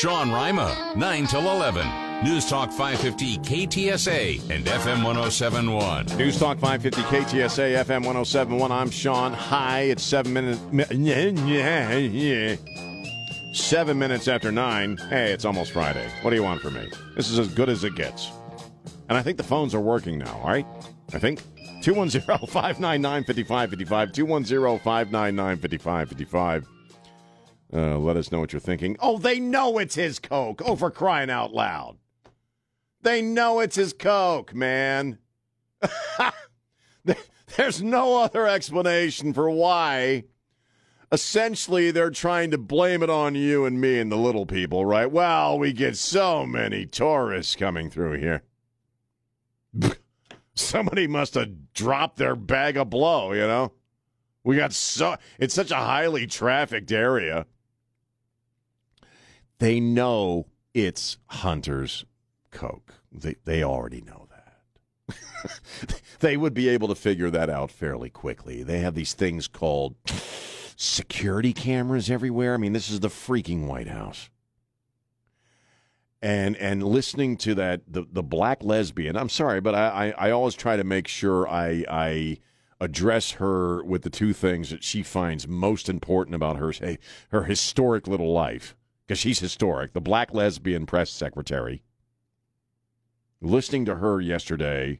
Sean Rima, 9 till 11. News Talk 550 KTSA and FM 1071. News Talk 550 KTSA, FM 1071. I'm Sean. Hi, it's 7 minutes after 9. Hey, it's almost Friday. What do you want from me? This is as good as it gets. And I think the phones are working now, all right? I think. 210-599-5555. 210-599-5555. Let us know what you're thinking. Oh, they know it's his Coke. Oh, for crying out loud. They know it's his Coke, man. There's no other explanation for why. Essentially, they're trying to blame it on you and me and the little people, right? Well, we get so many tourists coming through here. Somebody must have dropped their bag of blow, you know? We got so... It's such a highly trafficked area. They know it's Hunter's Coke. They already know that. They would be able to figure that out fairly quickly. They have these things called... security cameras everywhere. I mean, this is the freaking White House. And listening to that, the black lesbian, I'm sorry, but I always try to make sure I address her with the two things that she finds most important about her historic little life, because she's historic, the black lesbian press secretary. Listening to her yesterday,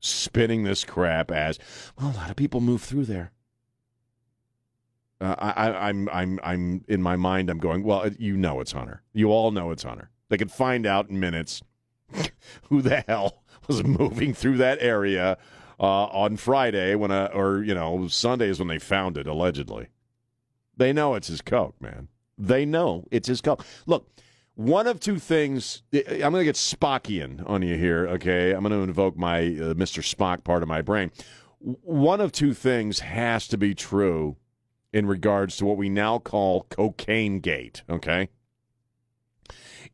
spinning this crap as, well, a lot of people move through there. I'm in my mind. I'm going, well, you know, it's Hunter. You all know it's Hunter. They could find out in minutes who the hell was moving through that area on Friday when, or you know, Sunday is when they found it. Allegedly, they know it's his Coke, man. They know it's his Coke. Look, one of two things. I'm going to get Spockian on you here. Okay, I'm going to invoke my Mr. Spock part of my brain. One of two things has to be true in regards to what we now call Cocaine Gate, okay?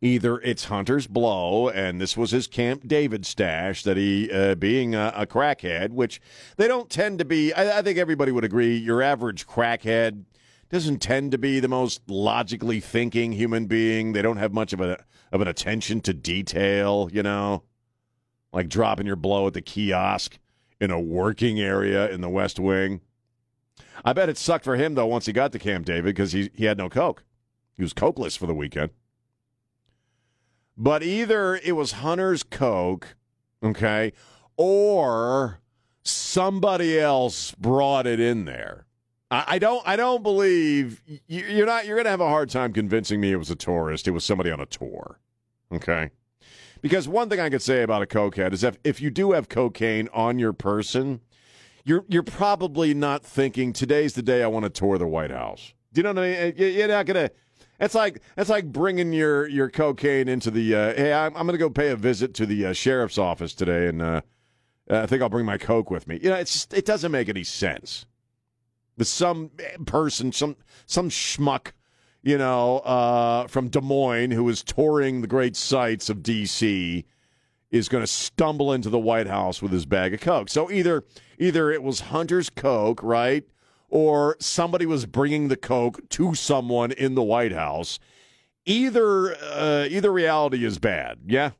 Either it's Hunter's blow, and this was his Camp David stash that he, being a crackhead, which they don't tend to be, I think everybody would agree, your average crackhead doesn't tend to be the most logically thinking human being. They don't have much of an attention to detail, you know? Like dropping your blow at the kiosk in a working area in the West Wing. I bet it sucked for him, though, once he got to Camp David because he had no Coke. He was Cokeless for the weekend. But either it was Hunter's Coke, okay, or somebody else brought it in there. I don't believe you're going to have a hard time convincing me it was a tourist. It was somebody on a tour, okay? Because one thing I could say about a cokehead is if you do have cocaine on your person, You're probably not thinking, today's the day I want to tour the White House. Do you know what I mean? You're not going to... That's like bringing your cocaine into the... hey, I'm going to go pay a visit to the sheriff's office today, and I think I'll bring my Coke with me. You know, it doesn't make any sense. There's some person, some schmuck, you know, from Des Moines who is touring the great sights of D.C., is going to stumble into the White House with his bag of Coke. So either it was Hunter's Coke, right, or somebody was bringing the Coke to someone in the White House. Either reality is bad, yeah?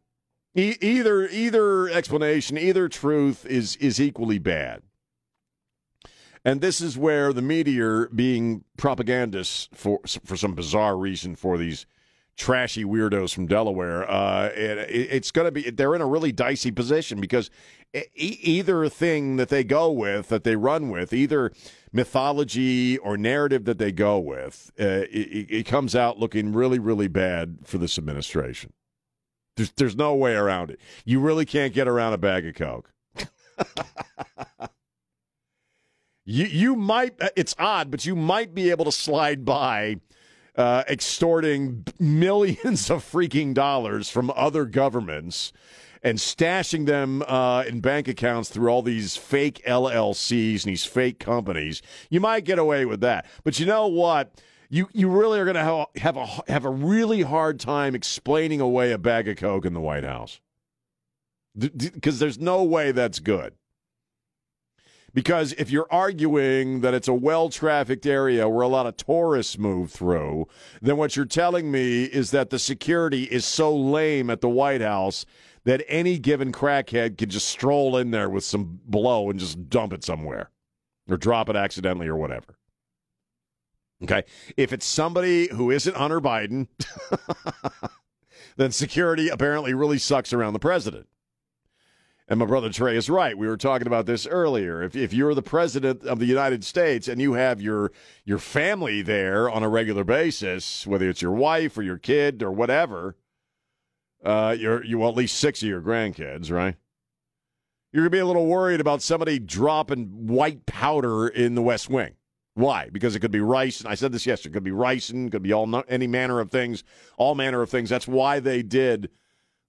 Either explanation, either truth is equally bad. And this is where the media, being propagandists for some bizarre reason for these trashy weirdos from Delaware, it's going to be, they're in a really dicey position, because either thing that they go with, that they run with, either mythology or narrative that they go with, it comes out looking really, really bad for this administration. There's no way around it. You really can't get around a bag of Coke. you might, it's odd, but you might be able to slide by extorting millions of freaking dollars from other governments and stashing them in bank accounts through all these fake LLCs and these fake companies. You might get away with that. But you know what? You really are going to have a really hard time explaining away a bag of Coke in the White House, because there's no way that's good. Because if you're arguing that it's a well-trafficked area where a lot of tourists move through, then what you're telling me is that the security is so lame at the White House that any given crackhead could just stroll in there with some blow and just dump it somewhere or drop it accidentally or whatever. Okay? If it's somebody who isn't Hunter Biden, then security apparently really sucks around the president. And my brother Trey is right. We were talking about this earlier. If you're the president of the United States and you have your family there on a regular basis, whether it's your wife or your kid or whatever, well, at least 6 of your grandkids, right? You're going to be a little worried about somebody dropping white powder in the West Wing. Why? Because it could be ricin. I said this yesterday. It could be ricin. It could be any manner of things, all manner of things. That's why they did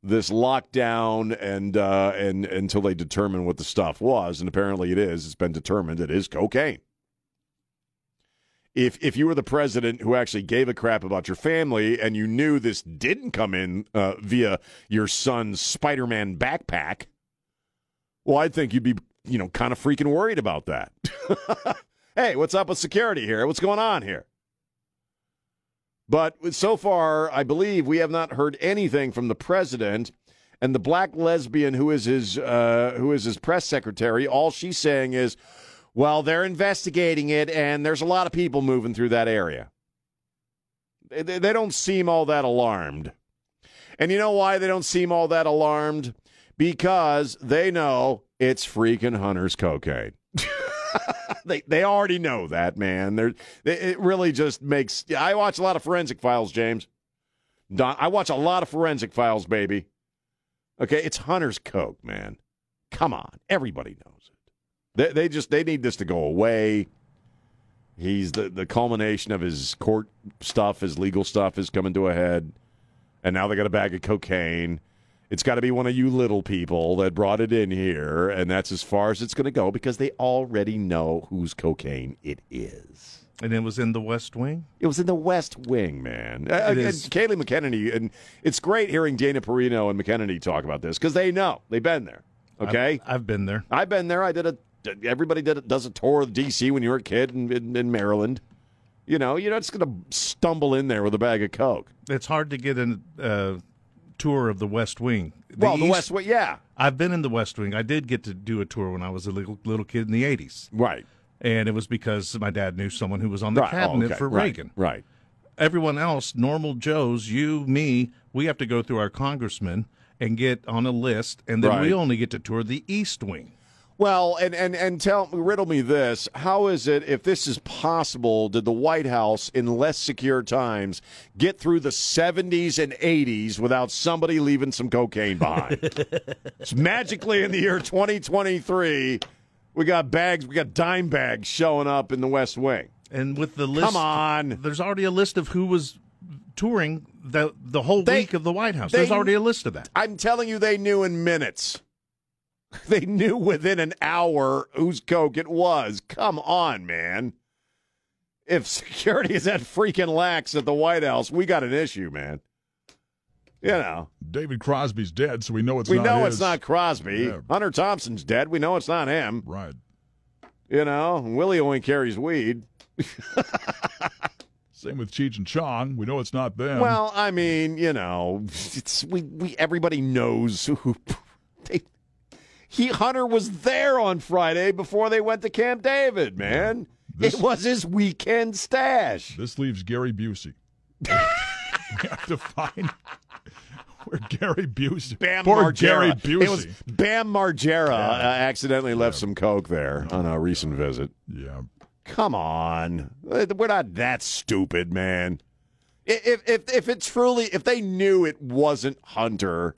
this lockdown and until they determine what the stuff was, and apparently it is. It's been determined it is cocaine. If you were the president who actually gave a crap about your family and you knew this didn't come in via your son's Spider-Man backpack, well, I'd think you'd be, kind of freaking worried about that. Hey, what's up with security here? What's going on here? But so far, I believe we have not heard anything from the president, and the black lesbian who is his press secretary. All she's saying is, "Well, they're investigating it, and there's a lot of people moving through that area." They don't seem all that alarmed, and you know why they don't seem all that alarmed? Because they know it's freaking Hunter's cocaine. They already know that, man. It really just makes... I watch a lot of Forensic Files, James. Don, I watch a lot of Forensic Files, baby. Okay, it's Hunter's coke, man. Come on. Everybody knows it. They need this to go away. He's the culmination of his court stuff, his legal stuff is coming to a head. And now they got a bag of cocaine. It's got to be one of you little people that brought it in here, and that's as far as it's going to go because they already know whose cocaine it is. And it was in the West Wing? It was in the West Wing, man. Kayleigh McKennedy, and it's great hearing Dana Perino and McKennedy talk about this because they know. They've been there, okay? I've been there. I've been there. Everybody does a tour of D.C. when you were a kid in Maryland. You're not just going to stumble in there with a bag of coke. It's hard to get in... tour of the West Wing. The West Wing, yeah. I've been in the West Wing. I did get to do a tour when I was a little kid in the 80s. Right. And it was because my dad knew someone who was on the cabinet for Reagan. Right. Everyone else, normal Joes, you, me, we have to go through our congressman and get on a list, and then we only get to tour the East Wing. Well, and riddle me this. How is it, if this is possible, did the White House, in less secure times, get through the 70s and 80s without somebody leaving some cocaine behind? It's magically in the year 2023, we got dime bags showing up in the West Wing. And with the list, come on. There's already a list of who was touring the whole week of the White House. There's already a list of that. I'm telling you, they knew in minutes. They knew within an hour whose coke it was. Come on, man. If security is that freaking lax at the White House, we got an issue, man. David Crosby's dead, so we know it's not his. We know it's not Crosby. Yeah. Hunter Thompson's dead. We know it's not him. Right. Willie only carries weed. Same with Cheech and Chong. We know it's not them. Well, I mean, it's we everybody knows who they... Hunter was there on Friday before they went to Camp David, man. It was his weekend stash. This leaves Gary Busey. We have to find where Gary Busey. Bam Margera. Gary Busey. It was Bam Margera accidentally left some coke there on a recent visit. Yeah. Come on. We're not that stupid, man. If it truly, if they knew it wasn't Hunter...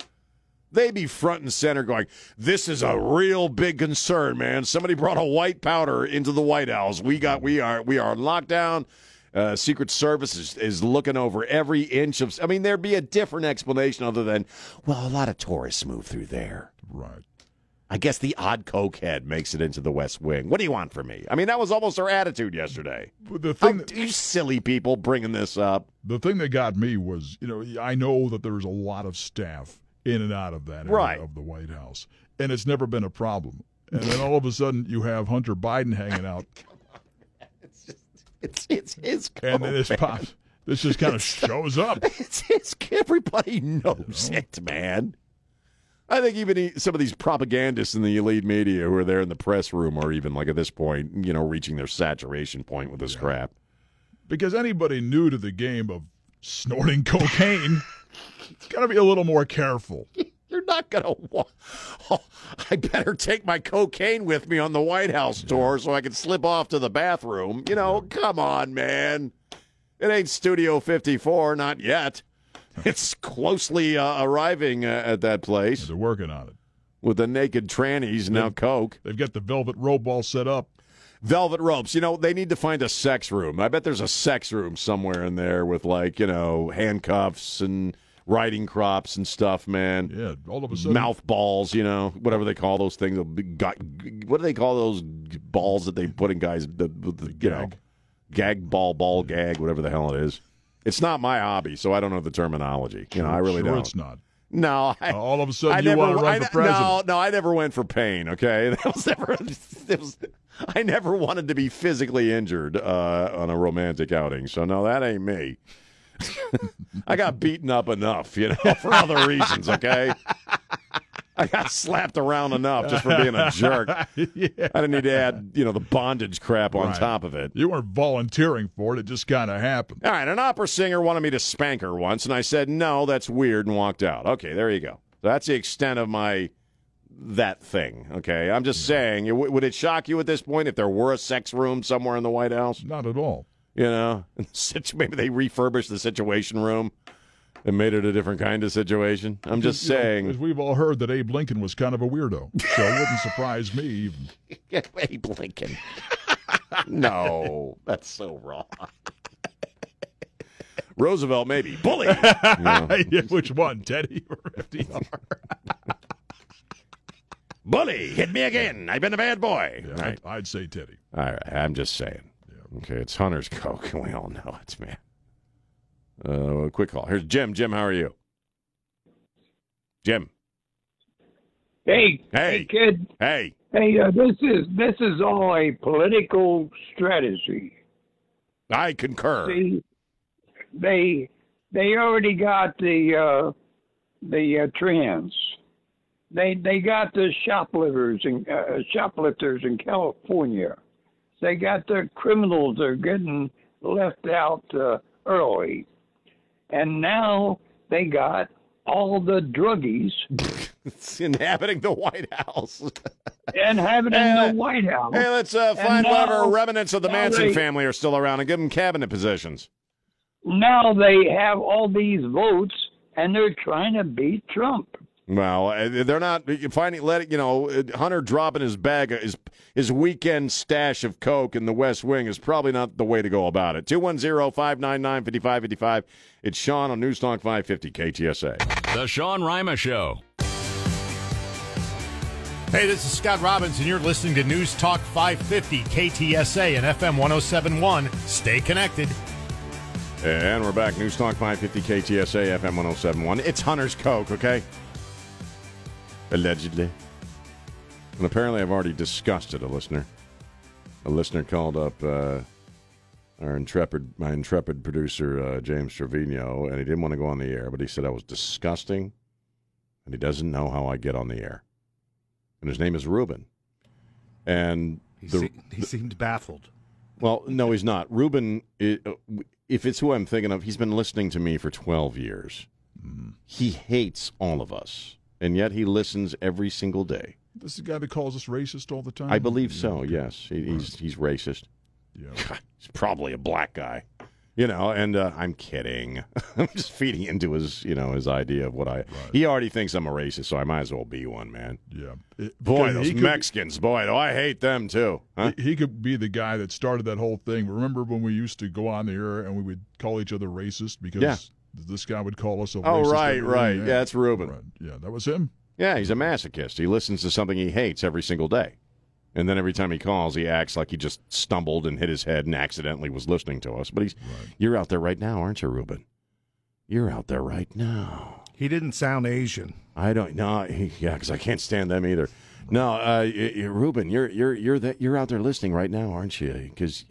They'd be front and center going, this is a real big concern, man. Somebody brought a white powder into the White House. We are on lockdown. Secret Service is looking over every inch of... I mean, there'd be a different explanation other than, well, a lot of tourists move through there. Right. I guess the odd cokehead makes it into the West Wing. What do you want from me? I mean, that was almost our attitude yesterday. The thing you silly people bringing this up. The thing that got me was, I know that there's a lot of staff in and out of that area of the White House. And it's never been a problem. and then all of a sudden you have Hunter Biden hanging out. It's his call, and then this pops. This just kind of shows up. Everybody knows it, man. I think even some of these propagandists in the elite media who are there in the press room are even, like, at this point, you know, reaching their saturation point with this crap. Because anybody new to the game of snorting cocaine, it's got to be a little more careful. You're not going to want... Oh, I better take my cocaine with me on the White House tour so I can slip off to the bathroom. You know, come on, man. It ain't Studio 54, not yet. It's closely arriving at that place. They're working on it. With the naked trannies, now coke. They've got the velvet rope all set up. Velvet ropes. You know, they need to find a sex room. I bet there's a sex room somewhere in there with, like, you know, handcuffs and riding crops and stuff, man. Yeah, all of a sudden. Mouth balls, you know, whatever they call those things. What do they call those balls that they put in guys, the gag. Know, gag ball gag, whatever the hell it is. It's not my hobby, so I don't know the terminology. You know, I really don't. It's not. No. All of a sudden you want to run for president. No, I never went for pain, okay? That was never. I never wanted to be physically injured on a romantic outing, so no, that ain't me. I got beaten up enough, you know, for other reasons, okay? I got slapped around enough just for being a jerk. I didn't need to add, you know, the bondage crap on top of it. You weren't volunteering for it. It just kind of happened. All right. An opera singer wanted me to spank her once, and I said, no, that's weird, and walked out. Okay, there you go. That's the extent of my that thing, okay? I'm just saying, would it shock you at this point if there were a sex room somewhere in the White House? Not at all. You know? Maybe they refurbished the Situation Room. It made it a different kind of situation. I'm just saying. Because we've all heard that Abe Lincoln was kind of a weirdo, so it wouldn't surprise me even. Abe Lincoln. No, that's so wrong. Roosevelt, maybe. Bully. Which one, Teddy or FDR? Bully, hit me again. I've been a bad boy. Yeah, right. I'd say Teddy. All right, I'm just saying. Yeah. Okay, it's Hunter's coke. We all know it's, man. A quick call. Here's Jim. Jim, how are you? Jim. Hey. Hey, kid. Hey. Hey, this is all a political strategy. I concur. See, they already got the trans. They got the shoplifters in California. They got the criminals that are getting left out early. And now they got all the druggies inhabiting the White House. The White House. Hey, let's find whatever remnants of the Manson family are still around and give them cabinet positions. Now they have all these votes, and they're trying to beat Trump. Well, they're not finding. Hunter dropping his bag, his weekend stash of coke in the West Wing is probably not the way to go about it. 210-599-5555. It's Sean on News Talk 550 KTSA. The Sean Rima Show. Hey, this is Scott Robbins, and you're listening to News Talk 550 KTSA and FM 1071. Stay connected. And we're back. News Talk 550 KTSA FM 1071. It's Hunter's coke. Okay. Allegedly. And apparently I've already disgusted a listener. A listener called up my intrepid producer, James Trevino, and he didn't want to go on the air, but he said I was disgusting, and he doesn't know how I get on the air. And his name is Reuben. And he seemed baffled. Well, no, he's not. Reuben, if it's who I'm thinking of, he's been listening to me for 12 years. Mm. He hates all of us. And yet he listens every single day. This is the guy that calls us racist all the time? I believe so, yes. He's racist. Yeah. God, he's probably a black guy. You know, and I'm kidding. I'm just feeding into his idea of what he already thinks I'm a racist, so I might as well be one, man. Yeah. Boy, those Mexicans, do I hate them too. Huh? He could be the guy that started that whole thing. Remember when we used to go on the air and we would call each other racist because... Yeah. This guy would call us a racist. Oh, right. Yeah, that's Reuben. Right. Yeah, that was him. Yeah, he's a masochist. He listens to something he hates every single day. And then every time he calls, he acts like he just stumbled and hit his head and accidentally was listening to us. But you're out there right now, aren't you, Reuben? You're out there right now. He didn't sound Asian. I don't know. Yeah, because I can't stand them either. No, Reuben, you're out there listening right now, aren't you? Because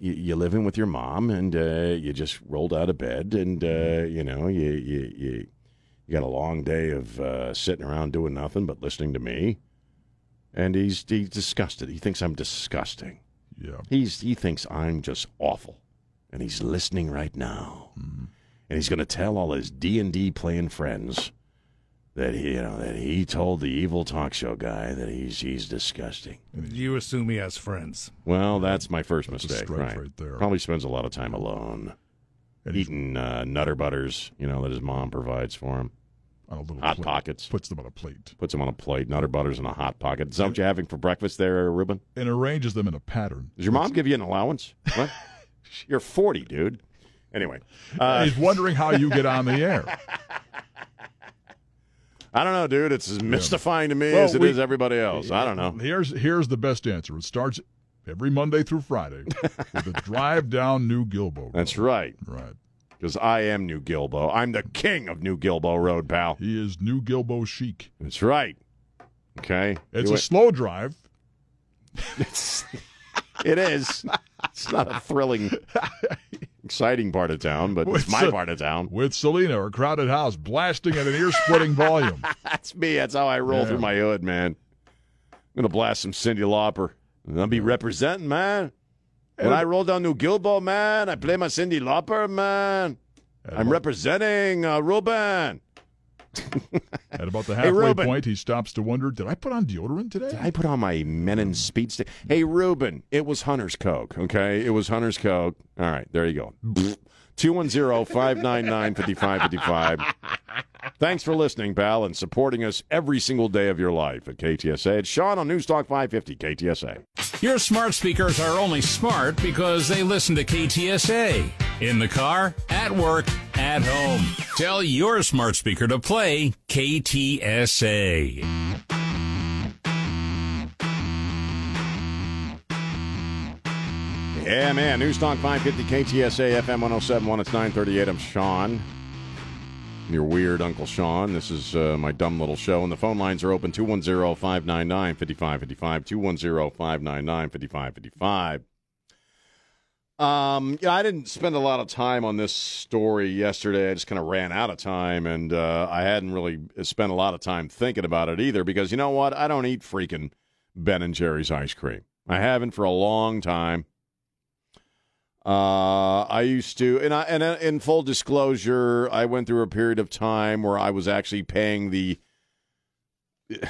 you live in with your mom, and you just rolled out of bed, and you got a long day of sitting around doing nothing but listening to me. And he's disgusted. He thinks I'm disgusting. Yeah. He thinks I'm just awful, and he's listening right now. Mm-hmm. And he's going to tell all his D&D playing friends that he told the evil talk show guy that he's disgusting. You assume he has friends. Well, that's my first mistake, right there. Probably spends a lot of time alone, and eating Nutter Butters, that his mom provides for him. On a little hot plate. Pockets. Puts them on a plate. Nutter Butters in a hot pocket. Is that what you're having for breakfast there, Reuben? And arranges them in a pattern. Does your mom give you an allowance? What? You're 40, dude. Anyway. He's wondering how you get on the air. I don't know, dude. It's as mystifying to me as it is everybody else. I don't know. Here's the best answer. It starts every Monday through Friday with a drive down New Guilbeau Road. That's right. Right. Because I am New Guilbeau. I'm the king of New Guilbeau Road, pal. He is New Guilbeau chic. That's right. Okay. It's a slow drive. It is. It's not a thrilling, exciting part of town, but it's my part of town. With Selena or Crowded House blasting at an ear-splitting volume. That's me. That's how I roll through my hood, man. I'm going to blast some Cindy Lauper. And I'll be representing, man. When I roll down New Guilbeau, man, I play my Cindy Lauper, man. I'm representing Reuben. At about the halfway point, he stops to wonder, did I put on deodorant today? Did I put on my Menin speed stick? Hey, Reuben, it was Hunter's Coke, okay? It was Hunter's Coke. All right, there you go. 210-599-5555. Thanks for listening, pal, and supporting us every single day of your life at KTSA. It's Sean on News Talk 550, KTSA. Your smart speakers are only smart because they listen to KTSA. In the car, at work, at home. Tell your smart speaker to play KTSA. Yeah, man. News Talk 550, KTSA, FM 107.1. It's 9:38. I'm Sean. Your weird Uncle Sean. This is my dumb little show, and the phone lines are open, 210-599-5555, 210-599-5555. I didn't spend a lot of time on this story yesterday. I just kind of ran out of time, and I hadn't really spent a lot of time thinking about it either, because you know what? I don't eat freaking Ben and Jerry's ice cream. I haven't for a long time. I used to, and in full disclosure, I went through a period of time where I was actually paying the,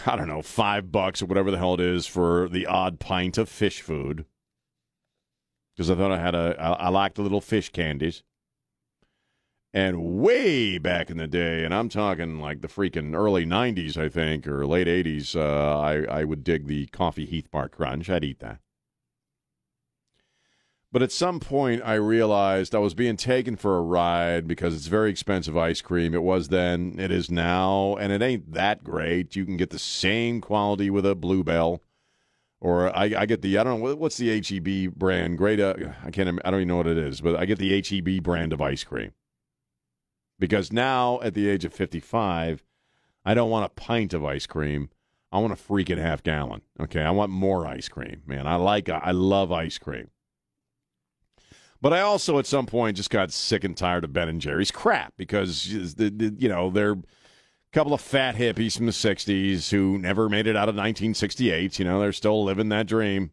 I don't know, $5 or whatever the hell it is for the odd pint of fish food, because I thought I liked the little fish candies. And way back in the day, and I'm talking like the freaking early 90s, I think, or late 80s, I would dig the Coffee Heath Bar Crunch. I'd eat that. But at some point, I realized I was being taken for a ride because it's very expensive ice cream. It was then, it is now, and it ain't that great. You can get the same quality with a Bluebell, or I get the, I don't know, what's the H-E-B brand? I don't even know what it is, but I get the H-E-B brand of ice cream. Because now, at the age of 55, I don't want a pint of ice cream. I want a freaking half gallon, okay? I want more ice cream, man. I love ice cream. But I also, at some point, just got sick and tired of Ben and Jerry's crap because, they're a couple of fat hippies from the 60s who never made it out of 1968. They're still living that dream.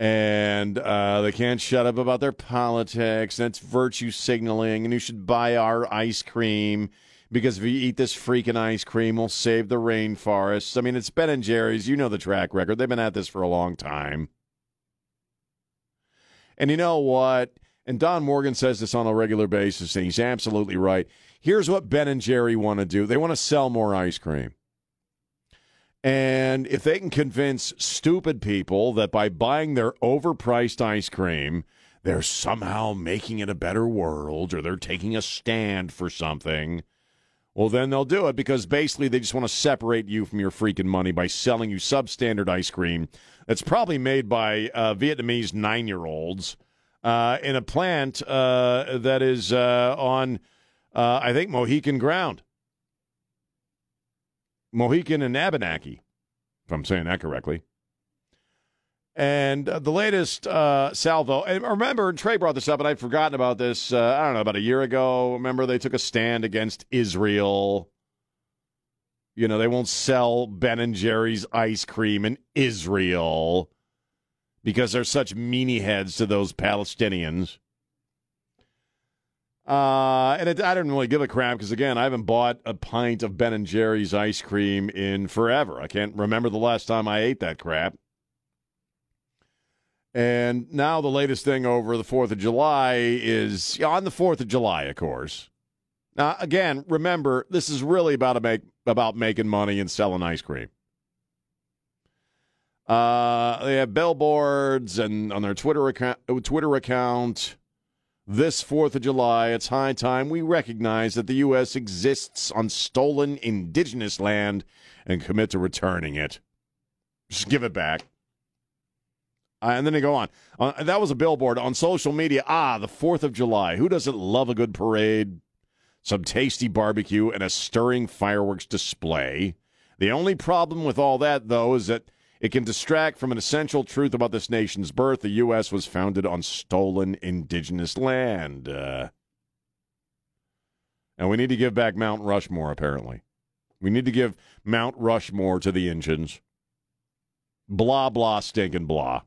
And they can't shut up about their politics. And it's virtue signaling. And you should buy our ice cream because if you eat this freaking ice cream, we'll save the rainforests. I mean, it's Ben and Jerry's. You know the track record. They've been at this for a long time. And you know what? And Don Morgan says this on a regular basis, and he's absolutely right. Here's what Ben and Jerry want to do. They want to sell more ice cream. And if they can convince stupid people that by buying their overpriced ice cream, they're somehow making it a better world or they're taking a stand for something, well, then they'll do it because basically they just want to separate you from your freaking money by selling you substandard ice cream that's probably made by Vietnamese 9-year-olds in a plant that is on, I think, Mohican ground. Mohican and Abenaki, if I'm saying that correctly. And the latest salvo, and remember, and Trey brought this up, and I'd forgotten about this, I don't know, about a year ago. Remember, they took a stand against Israel. You know, they won't sell Ben and Jerry's ice cream in Israel because they're such meanie heads to those Palestinians. I didn't really give a crap because, again, I haven't bought a pint of Ben and Jerry's ice cream in forever. I can't remember the last time I ate that crap. And now the latest thing over the 4th of July is on the 4th of July, of course. Now, again, remember, this is really about making money and selling ice cream. They have billboards and on their Twitter account, this 4th of July, it's high time we recognize that the U.S. exists on stolen indigenous land and commit to returning it. Just give it back. And then they go on. That was a billboard on social media. The 4th of July. Who doesn't love a good parade, some tasty barbecue, and a stirring fireworks display? The only problem with all that, though, is that it can distract from an essential truth about this nation's birth. The U.S. was founded on stolen indigenous land. And we need to give back Mount Rushmore, apparently. We need to give Mount Rushmore to the Injuns. Blah, blah, stinking blah.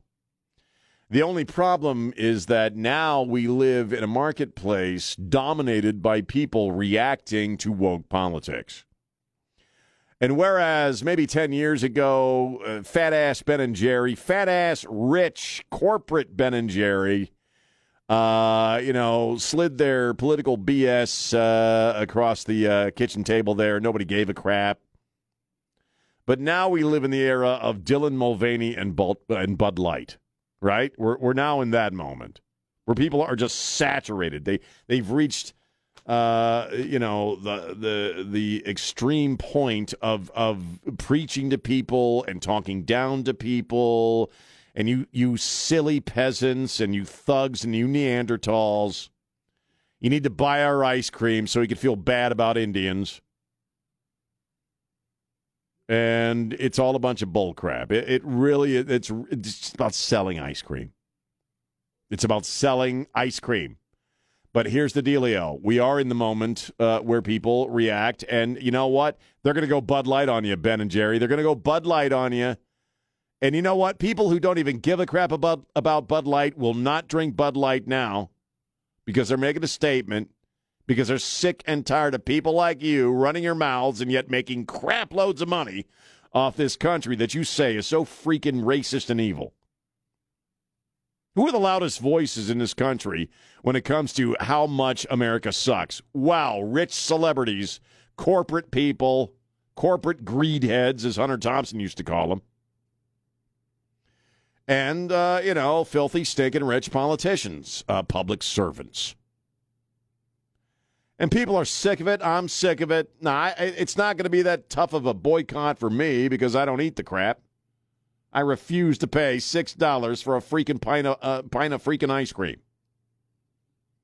The only problem is that now we live in a marketplace dominated by people reacting to woke politics. And whereas maybe 10 years ago, fat-ass Ben and Jerry, fat-ass rich corporate Ben and Jerry, slid their political BS across the kitchen table there. Nobody gave a crap. But now we live in the era of Dylan Mulvaney and Bud Light. Right? We're now in that moment where people are just saturated. They've reached, the extreme point of preaching to people and talking down to people, and you silly peasants and you thugs and you Neanderthals. You need to buy our ice cream so we can feel bad about Indians. And it's all a bunch of bull crap. It's about selling ice cream. It's about selling ice cream. But here's the dealio. We are in the moment where people react. And you know what? They're going to go Bud Light on you, Ben and Jerry. They're going to go Bud Light on you. And you know what? People who don't even give a crap about Bud Light will not drink Bud Light now because they're making a statement. Because they're sick and tired of people like you running your mouths and yet making crap loads of money off this country that you say is so freaking racist and evil. Who are the loudest voices in this country when it comes to how much America sucks? Wow, rich celebrities, corporate people, corporate greed heads, as Hunter Thompson used to call them. And, filthy, stinking, rich politicians, public servants. And people are sick of it. I'm sick of it. Nah, it's not going to be that tough of a boycott for me because I don't eat the crap. I refuse to pay $6 for a freaking pint of freaking ice cream.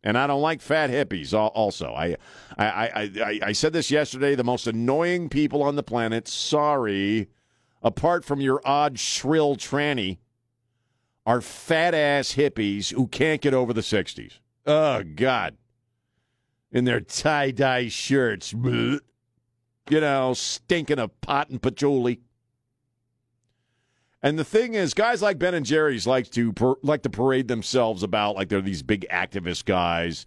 And I don't like fat hippies also. I said this yesterday. The most annoying people on the planet, sorry, apart from your odd shrill tranny, are fat-ass hippies who can't get over the 60s. Oh, God. In their tie-dye shirts, stinking of pot and patchouli. And the thing is, guys like Ben and Jerry's like to parade themselves about like they're these big activist guys,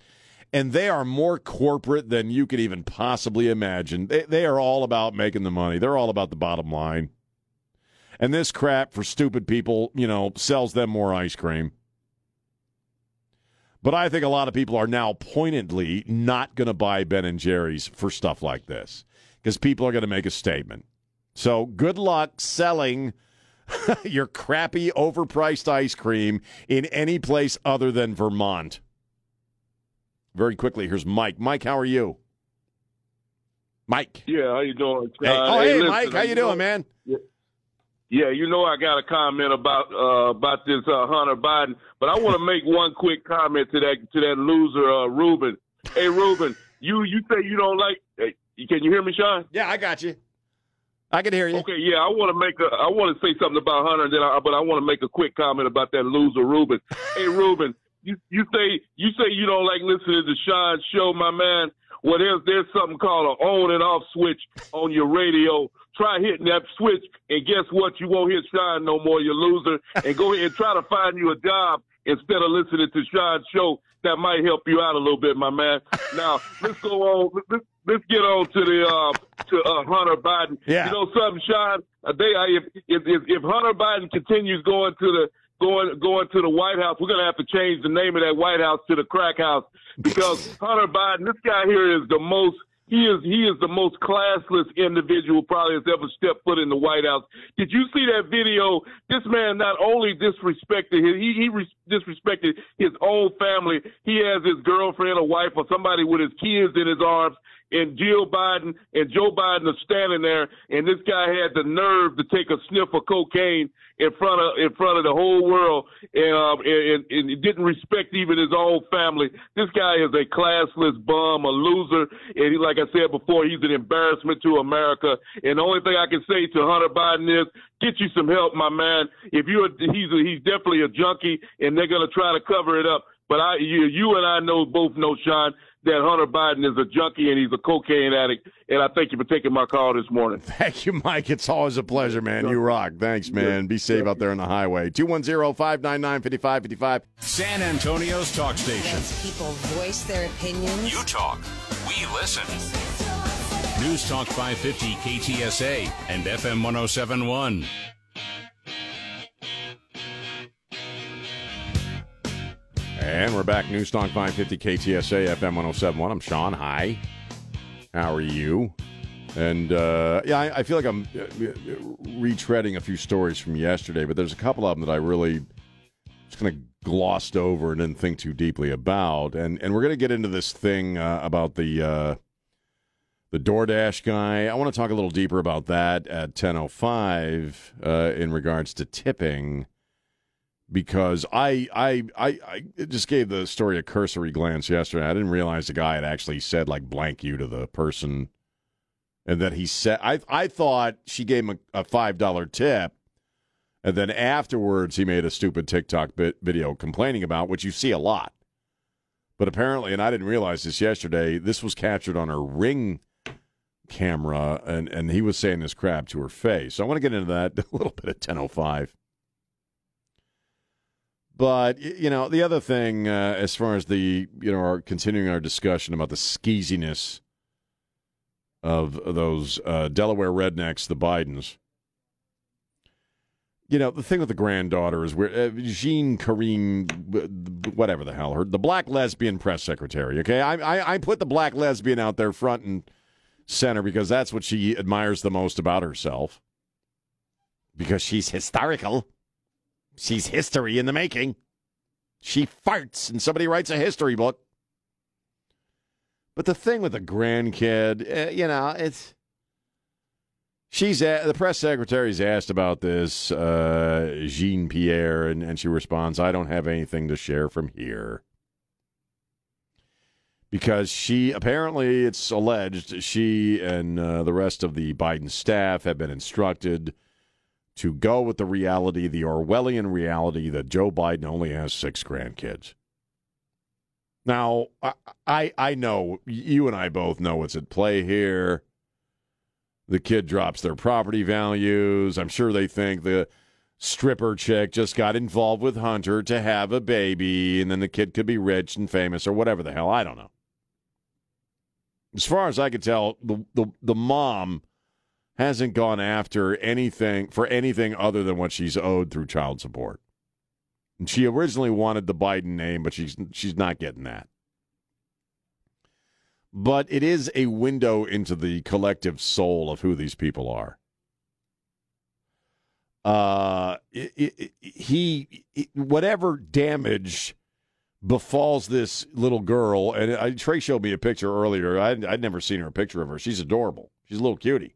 and they are more corporate than you could even possibly imagine. They are all about making the money. They're all about the bottom line. And this crap for stupid people, sells them more ice cream. But I think a lot of people are now pointedly not going to buy Ben and Jerry's for stuff like this because people are going to make a statement. So good luck selling your crappy overpriced ice cream in any place other than Vermont. Very quickly, here's Mike. Mike, how are you? Mike. Yeah, how you doing? Hey, Mike, how you doing, man? Yeah, I got a comment about this Hunter Biden, but I want to make one quick comment to that loser Reuben. Hey Reuben, you say you don't like. Hey, can you hear me, Sean? Yeah, I got you. I can hear you. Okay, yeah, I want to say something about Hunter, but I want to make a quick comment about that loser Reuben. Hey, Reuben, you say you don't like listening to Sean's show, my man. Well, there's something called an on and off switch on your radio. Try hitting that switch, and guess what? You won't hear Sean no more, you loser. And go ahead and try to find you a job instead of listening to Sean's show. That might help you out a little bit, my man. Now, let's go on. Let's get on to the Hunter Biden. Yeah. You know something, Sean? If Hunter Biden continues going to the White House, we're gonna have to change the name of that White House to the Crack House, because Hunter Biden, this guy here is the most. He is the most classless individual probably has ever stepped foot in the White House. Did you see that video? This man not only disrespected his, disrespected his own family. He has his girlfriend or wife or somebody with his kids in his arms, and Jill Biden and Joe Biden are standing there, and this guy had the nerve to take a sniff of cocaine in front of the whole world, and didn't respect even his own family. This guy is a classless bum, a loser, and he, like I said before, he's an embarrassment to America. And the only thing I can say to Hunter Biden is, get you some help, my man. He's definitely a junkie, and they're gonna try to cover it up. But you and I both know, Sean, that Hunter Biden is a junkie and he's a cocaine addict. And I thank you for taking my call this morning. Thank you, Mike. It's always a pleasure, man. You rock. Thanks, man. Be safe out there on the highway. 210-599-5555. San Antonio's talk station. Lets people voice their opinions. You talk. We listen. News Talk 550 KTSA and FM 1071. And we're back. News Talk 550 KTSA FM 1071. I'm Sean. Hi. How are you? And I feel like I'm retreading a few stories from yesterday, but there's a couple of them that I really just kind of glossed over and didn't think too deeply about. And we're going to get into this thing about the DoorDash guy. I want to talk a little deeper about that at 10:05 in regards to tipping. Because I just gave the story a cursory glance yesterday. I didn't realize the guy had actually said, like, blank you to the person. And that he said, I thought she gave him a $5 tip. And then afterwards, he made a stupid TikTok video complaining about, which you see a lot. But apparently, and I didn't realize this yesterday, this was captured on her Ring camera. And he was saying this crap to her face. So I want to get into that a little bit at 10:05. But, you know, the other thing, as far as the, you know, our continuing our discussion about the skeeziness of those Delaware rednecks, the Bidens. You know, the thing with the granddaughter is where Jean Karim, whatever the hell, her, the black lesbian press secretary, okay? I put the black lesbian out there front and center because that's what she admires the most about herself. Because she's hysterical. She's history in the making. She farts, and somebody writes a history book. But the thing with the grandkid, you know, it's... She's the press secretary's asked about this, Jean-Pierre, and she responds, I don't have anything to share from here. Because she, apparently, it's alleged, she and the rest of the Biden staff have been instructed to go with the reality, the Orwellian reality, that Joe Biden only has 6 grandkids. Now, I know, you and I both know what's at play here. The kid drops their property values. I'm sure they think the stripper chick just got involved with Hunter to have a baby, and then the kid could be rich and famous or whatever the hell. I don't know. As far as I could tell, the mom hasn't gone after anything for anything other than what she's owed through child support. And she originally wanted the Biden name, but she's not getting that. But it is a window into the collective soul of who these people are. Whatever damage befalls this little girl, and Trey showed me a picture earlier. I'd never seen her a picture of her. She's adorable. She's a little cutie.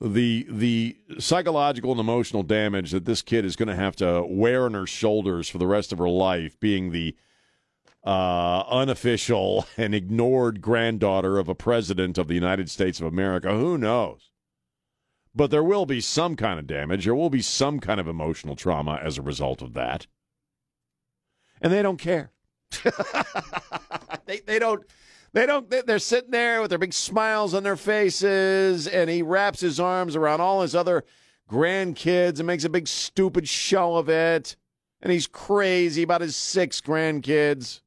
The psychological and emotional damage that this kid is going to have to wear on her shoulders for the rest of her life, being the unofficial and ignored granddaughter of a president of the United States of America, who knows? But there will be some kind of damage. There will be some kind of emotional trauma as a result of that. And they don't care. They're sitting there with their big smiles on their faces, and he wraps his arms around all his other grandkids and makes a big stupid show of it. And he's crazy about his 6 grandkids.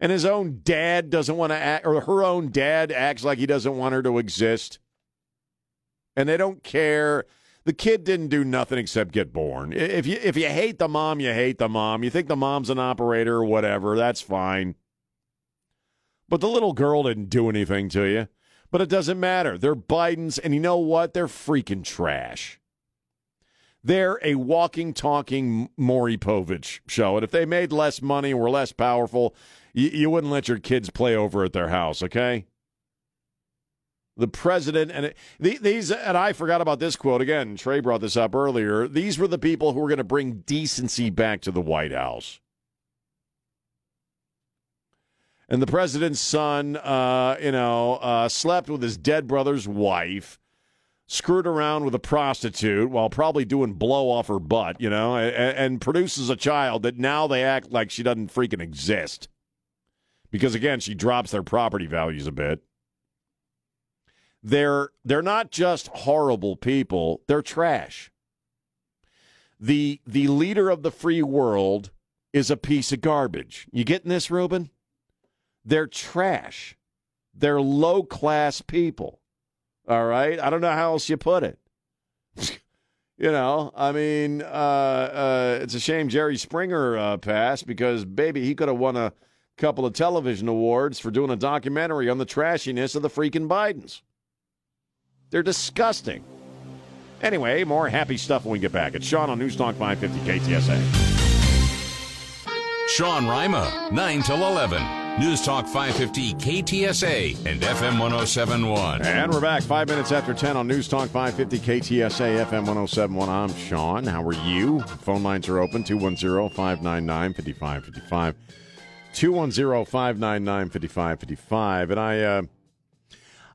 And his own dad doesn't want to act, or her own dad acts like he doesn't want her to exist. And they don't care. The kid didn't do nothing except get born. If you hate the mom, you hate the mom. You think the mom's an operator or whatever, that's fine. But the little girl didn't do anything to you. But it doesn't matter. They're Bidens, and you know what? They're freaking trash. They're a walking, talking Maury Povich show. And if they made less money and were less powerful, you wouldn't let your kids play over at their house, okay? The president and these, and I forgot about this quote again. Trey brought this up earlier. These were the people who were going to bring decency back to the White House. And the president's son, slept with his dead brother's wife, screwed around with a prostitute while probably doing blow off her butt, and produces a child that now they act like she doesn't freaking exist. Because, again, she drops their property values a bit. They're not just horrible people. They're trash. The leader of the free world is a piece of garbage. You getting this, Reuben? They're trash. They're low-class people, all right? I don't know how else you put it. It's a shame Jerry Springer passed because, baby, he could have won a couple of television awards for doing a documentary on the trashiness of the freaking Bidens. They're disgusting. Anyway, more happy stuff when we get back. It's Sean on News Talk 550 KTSA. Sean Rima, 9 till 11. News Talk 550, KTSA, and FM 1071. And we're back 5 minutes after 10 on News Talk 550, KTSA, FM 1071. I'm Sean. How are you? Phone lines are open, 210-599-5555. 210-599-5555. And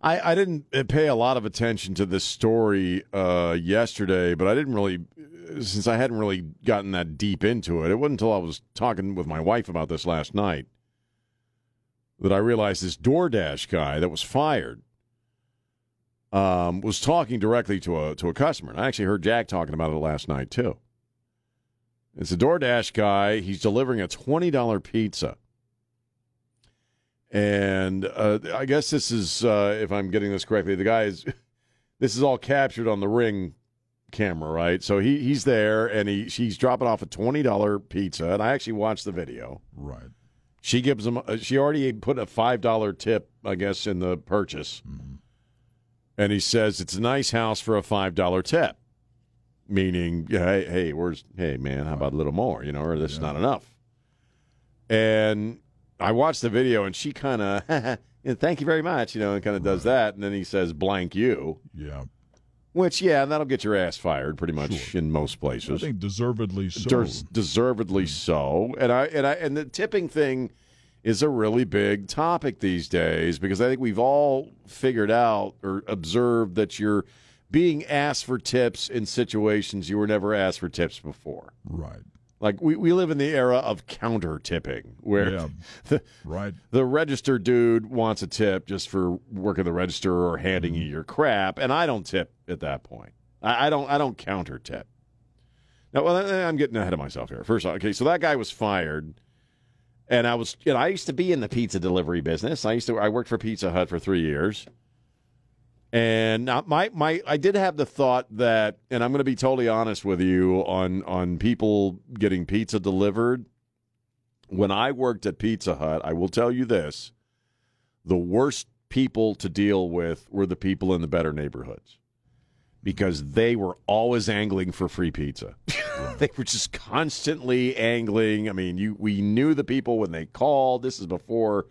I didn't pay a lot of attention to this story yesterday, but I didn't really, since I hadn't really gotten that deep into it, it wasn't until I was talking with my wife about this last night that I realized this DoorDash guy that was fired was talking directly to a customer. And I actually heard Jack talking about it last night, too. It's a DoorDash guy. He's delivering a $20 pizza. And I guess this is, if I'm getting this correctly, the guy is, this is all captured on the Ring camera, right? So he's there, and she's dropping off a $20 pizza. And I actually watched the video. Right. She gives him. She already put a $5 tip, I guess, in the purchase, mm-hmm. And he says it's a nice house for a $5 tip, meaning, hey, man, how about a little more? Or this is not enough. And I watched the video, and she kind of, thank you very much, and kind of does that, and then he says, blank you, which that'll get your ass fired pretty much in most places. I think deservedly so. Deservedly so, and the tipping thing is a really big topic these days because I think we've all figured out or observed that you're being asked for tips in situations you were never asked for tips before. Right. Like we live in the era of counter tipping where the register dude wants a tip just for working the register or handing you your crap, and I don't tip at that point. I don't counter tip. Now, well, I'm getting ahead of myself here. First off, okay, so that guy was fired, and I used to be in the pizza delivery business. I worked for Pizza Hut for 3 years. And I did have the thought that, and I'm going to be totally honest with you on people getting pizza delivered. When I worked at Pizza Hut, I will tell you this, the worst people to deal with were the people in the better neighborhoods because they were always angling for free pizza. They were just constantly angling. I mean, we knew the people when they called. This is before...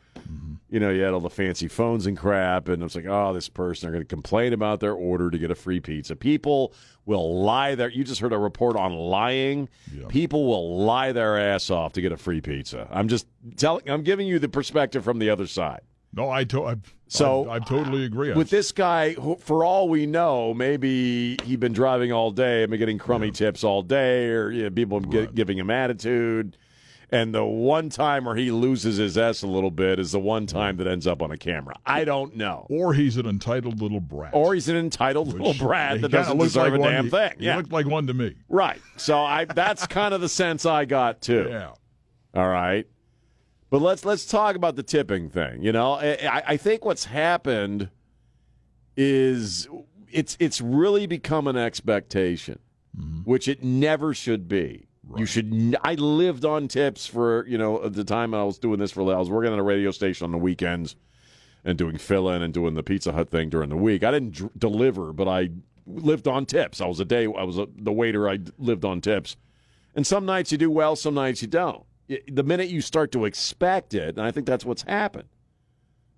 you had all the fancy phones and crap, and it's like, oh, this person, they're going to complain about their order to get a free pizza. People will lie there. You just heard a report on lying. Yep. People will lie their ass off to get a free pizza. I'm giving you the perspective from the other side. No, I totally agree. With this guy, who, for all we know, maybe he'd been driving all day and been getting crummy tips all day, or people giving him attitude. And the one time where he loses his S a little bit is the one time that ends up on a camera. I don't know. Or he's an entitled little brat. That doesn't deserve a damn thing. He looked like one to me. Right. So that's kind of the sense I got, too. Yeah. All right. But let's talk about the tipping thing. You know, I think what's happened is it's really become an expectation, which it never should be. Right. You should. I lived on tips for the time I was doing this I was working at a radio station on the weekends and doing fill-in and doing the Pizza Hut thing during the week. I didn't deliver, but I lived on tips. The waiter. I lived on tips, and some nights you do well, some nights you don't. The minute you start to expect it, and I think that's what's happened,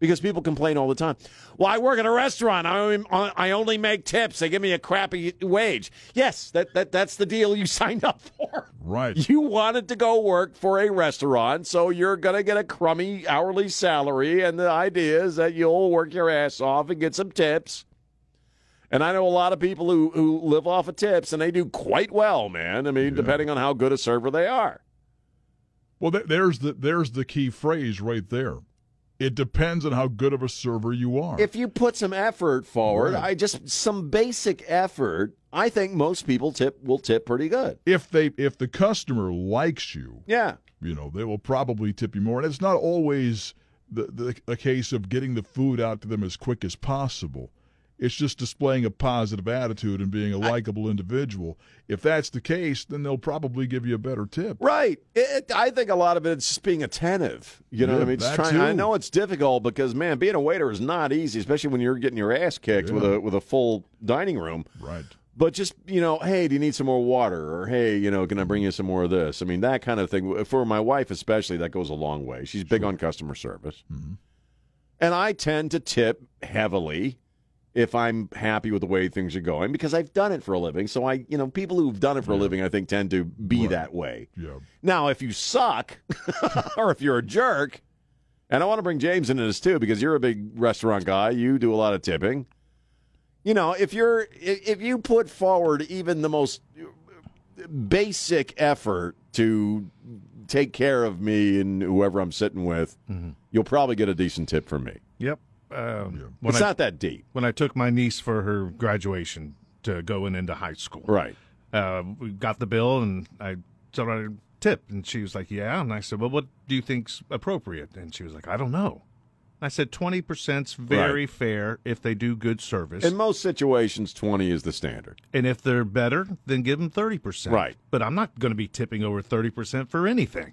because people complain all the time. Well, I work at a restaurant. I only make tips. They give me a crappy wage. Yes, that's the deal you signed up for. Right. You wanted to go work for a restaurant, so you're going to get a crummy hourly salary, and the idea is that you'll work your ass off and get some tips. And I know a lot of people who live off of tips, and they do quite well, man. I mean, depending on how good a server they are. Well, there's the key phrase right there. It depends on how good of a server you are. If you put some effort forward, some basic effort, I think most people will tip pretty good. If the customer likes you, they will probably tip you more. And it's not always the case of getting the food out to them as quick as possible. It's just displaying a positive attitude and being a likable individual. If that's the case, then they'll probably give you a better tip. Right. I think a lot of it's just being attentive. You know what I mean? I know it's difficult because, man, being a waiter is not easy, especially when you're getting your ass kicked with a full dining room. Right. But just, hey, do you need some more water? Or, hey, can I bring you some more of this? I mean, that kind of thing. For my wife especially, that goes a long way. She's big on customer service. Mm-hmm. And I tend to tip heavily if I'm happy with the way things are going, because I've done it for a living. So people who've done it for a living, I think, tend to be that way. Yeah. Now, if you suck or if you're a jerk, and I want to bring James into this too, because you're a big restaurant guy, you do a lot of tipping. If you put forward even the most basic effort to take care of me and whoever I'm sitting with, you'll probably get a decent tip from me. Yep. It's not that deep. When I took my niece for her graduation to go into high school, right? We got the bill, and I told her to tip, and she was like, "Yeah." And I said, "Well, what do you think's appropriate?" And she was like, "I don't know." I said, 20%'s very fair if they do good service. In most situations, 20 is the standard. And if they're better, then give them 30%. Right. But I'm not going to be tipping over 30% for anything.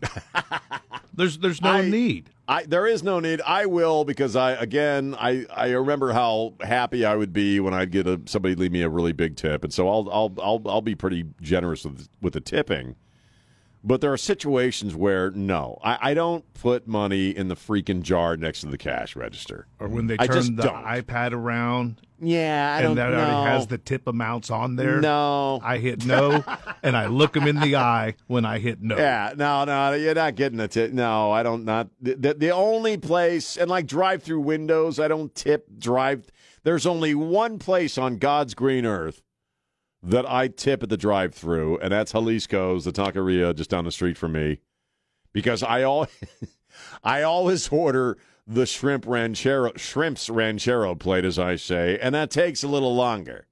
There's no need. There is no need. I will, because I remember how happy I would be when I'd get somebody leave me a really big tip, and so I'll be pretty generous with the tipping. But there are situations where, no, I don't put money in the freaking jar next to the cash register. Or when they turn the iPad around. Yeah, I don't know. And that already has the tip amounts on there. No. I hit no, and I look them in the eye when I hit no. Yeah, no, you're not getting a tip. No, I don't not. The only place, and like drive-through windows, I don't tip drive. There's only one place on God's green earth that I tip at the drive-thru, and that's Jalisco's, the taqueria just down the street from me, because I always order the shrimp's ranchero plate, as I say, and that takes a little longer.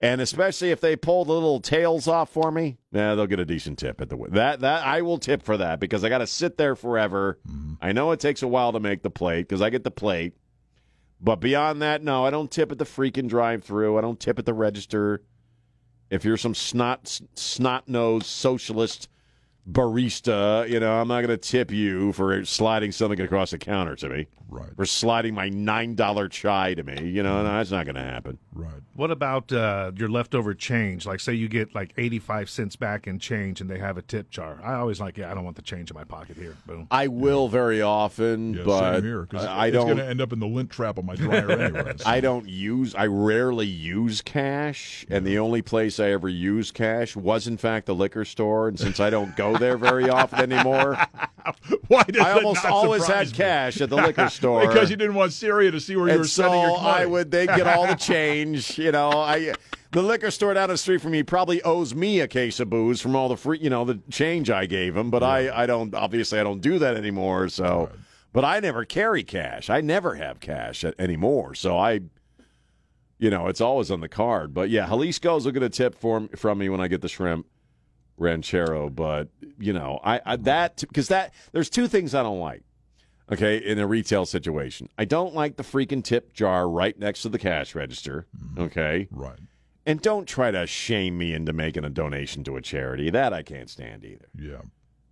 And especially if they pull the little tails off for me, they'll get a decent tip at the way. That I will tip for that, because I got to sit there forever. Mm-hmm. I know it takes a while to make the plate, because I get the plate. But beyond that, no, I don't tip at the freaking drive-thru. I don't tip at the register. If you're some snot-nosed socialist barista, I'm not going to tip you for sliding something across the counter to me. Right. For sliding my $9 chai to me. That's not going to happen. Right. What about your leftover change? Like, say you get like 85 cents back in change and they have a tip jar. I always like, I don't want the change in my pocket here. Boom. I will very often, but same here, 'cause I don't. It's going to end up in the lint trap on my dryer anyway. So. I rarely use cash, and the only place I ever used cash was, in fact, the liquor store. And since I don't go there very often anymore, I almost always had cash at the liquor store because you didn't want Syria to see where you were sending your money. They get all the change. You know, the liquor store down the street from me probably owes me a case of booze from all the free, the change I gave them. But I don't do that anymore. So, but I never carry cash. I never have cash anymore. So it's always on the card. But yeah, Jalisco's will get a tip from me when I get the shrimp ranchero. But there's two things I don't like. Okay, in a retail situation. I don't like the freaking tip jar right next to the cash register, okay? Right. And don't try to shame me into making a donation to a charity. That I can't stand either. Yeah.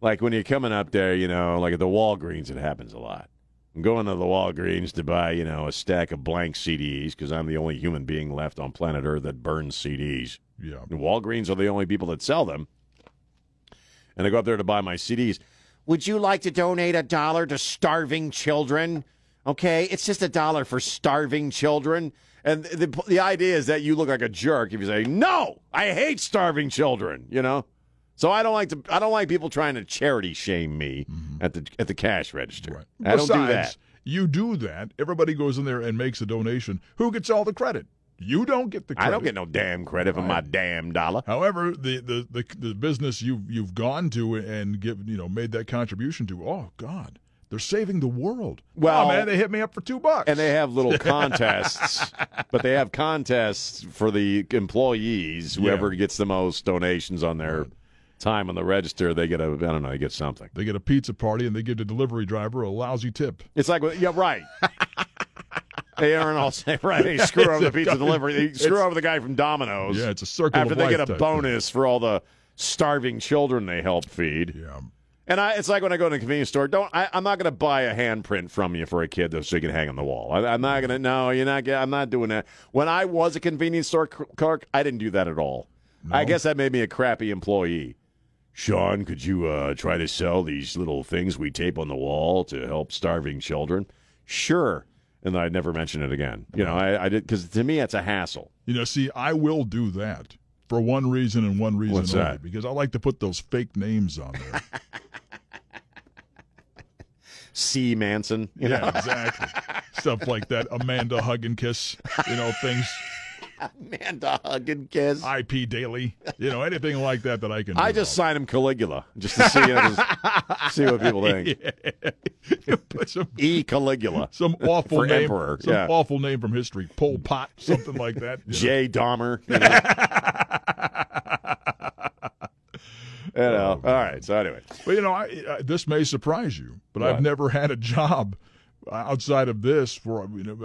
Like when you're coming up there, like at the Walgreens, it happens a lot. I'm going to the Walgreens to buy, a stack of blank CDs because I'm the only human being left on planet Earth that burns CDs. Yeah. And Walgreens are the only people that sell them. And I go up there to buy my CDs. Would you like to donate $1 to starving children? Okay, it's just $1 for starving children. And the idea is that you look like a jerk if you say, no, I hate starving children, So I don't like people trying to charity shame me at the cash register. Right. Besides, don't do that. You do that, everybody goes in there and makes a donation. Who gets all the credit? You don't get the credit. I don't get no damn credit for my damn dollar. However, the business you've gone to and made that contribution to, oh, God, they're saving the world. Well, oh, man, they hit me up for $2. And they have little contests, but they have contests for the employees. Whoever gets the most donations on their time on the register, they get they get something. They get a pizza party and they give the delivery driver a lousy tip. It's like, yeah, right. They earn all right. They screw over the pizza delivery. They screw over the guy from Domino's. Yeah, it's a circle of life. After they get a bonus for all the starving children they help feed. Yeah. And it's like when I go to a convenience store. I'm not going to buy a handprint from you for a kid so you can hang on the wall. I'm not doing that. When I was a convenience store clerk, I didn't do that at all. No? I guess that made me a crappy employee. Sean, could you try to sell these little things we tape on the wall to help starving children? Sure. And I'd never mention it again. I did, because to me, it's a hassle. I will do that for one reason and one reason What's only. That? Because I like to put those fake names on there. C. Manson. Exactly. Stuff like that. Amanda Hugginkiss. Things. Amanda Hugginkiss. IP Daily. Anything like that I can do. I just sign him Caligula just to see, see what people think. Yeah. Some, E. Caligula. Some awful for name. Emperor. Some awful name from history. Pol Pot, something like that. J. Dahmer. All right, so anyway. Well, this may surprise you, but I've never had a job outside of this,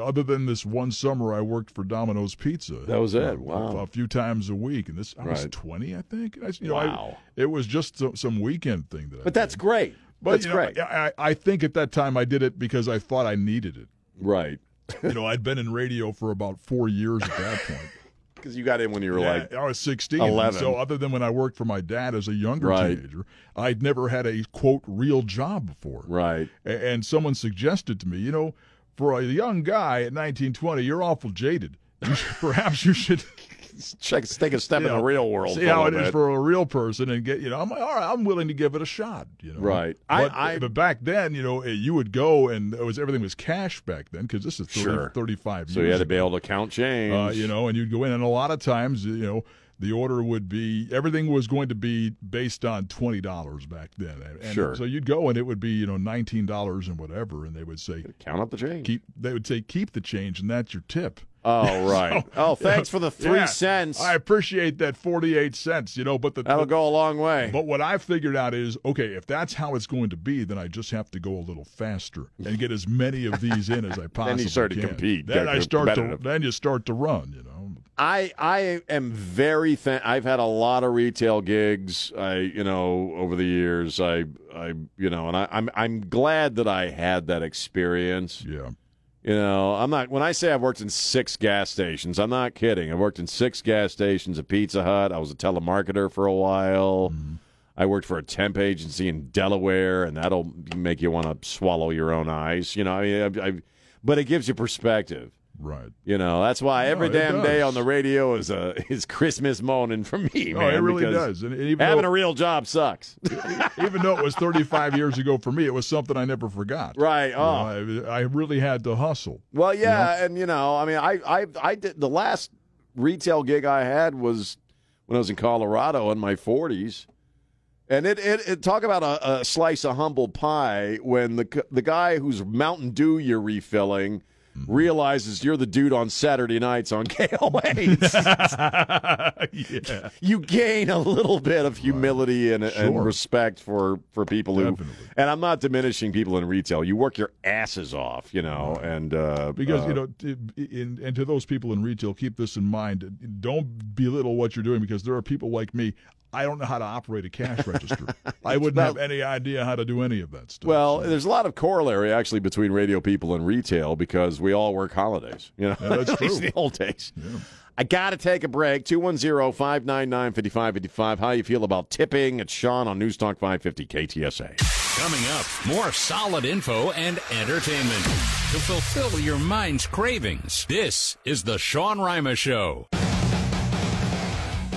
other than this one summer I worked for Domino's Pizza. That was it. Wow. A few times a week, and I was 20, I think. It was just some weekend thing that. But that's great. But that's great. I think at that time I did it because I thought I needed it. Right. I'd been in radio for about 4 years at that point. Because you got in when you were I was 16. 11. So other than when I worked for my dad as a younger teenager, I'd never had a, quote, real job before. Right. And someone suggested to me, for a young guy at 19, 20, you're awful jaded. Perhaps you should... take a step in the real world. See how it is for a real person, and get I'm like, all right, I'm willing to give it a shot. Right. But back then, you would go, and everything was cash back then because this is 35 years. So you had to be able to count change. And you'd go in, and a lot of times, the order would be everything was going to be based on $20 back then. And so you'd go, and it would be $19 and whatever, and they would say count up the change. They would say keep the change, and that's your tip. Oh, right. Thanks for the 3 cents. I appreciate that 48 cents, but that'll go a long way. But what I've figured out is, okay, if that's how it's going to be, then I just have to go a little faster and get as many of these in as I possibly can. Then you start to compete. Then you start to run, I am very I've had a lot of retail gigs, over the years. I'm glad that I had that experience. Yeah. You know, I'm not, when I say I've worked in 6 gas stations, I'm not kidding. I've worked in 6 gas stations, a Pizza Hut. I was a telemarketer for a while. Mm-hmm. I worked for a temp agency in Delaware, and that'll make you want to swallow your own eyes. You know, I mean, but it gives you perspective. Right. You know, that's why every damn day on the radio is Christmas moaning for me, man. It really does. And even having a real job sucks. Even though it was 35 years ago for me, it was something I never forgot. Right. Oh. You know, I really had to hustle. Well, yeah, you know? And, you know, I mean, I did, the last retail gig I had was when I was in Colorado in my 40s. And it talk about a slice of humble pie when the guy whose Mountain Dew you're refilling realizes you're the dude on Saturday nights on KOH. Yeah. You gain a little bit of humility and respect for people who, and I'm not diminishing people in retail. You work your asses off, you know, and because you know, and to those people in retail, keep this in mind. Don't belittle what you're doing, because there are people like me. I don't know how to operate a cash register. I wouldn't have any idea how to do any of that stuff. Well, so there's a lot of corollary, actually, between radio people and retail, because we all work holidays, you know, that's at least in the old days. Yeah. I got to take a break. 210-599-5555. How you feel about tipping? It's Sean on News Talk 550 KTSA. Coming up, more solid info and entertainment to fulfill your mind's cravings. This is The Sean Rima Show.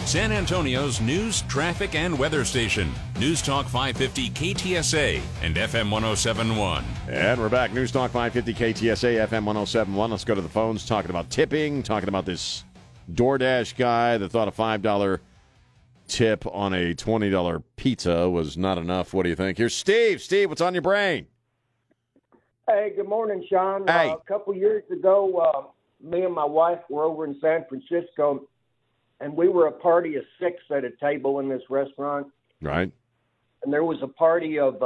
San Antonio's news, traffic, and weather station. News Talk 550 KTSA and FM 1071. And we're back. News Talk 550 KTSA, FM 1071. Let's go to the phones, talking about tipping, talking about this DoorDash guy that thought a $5 tip on a $20 pizza was not enough. What do you think? Here's Steve. Steve, what's on your brain? Hey, good morning, Sean. Hey. A couple years ago, me and my wife were over in San Francisco, and we were a party of 6 at a table in this restaurant. Right. And there was a party of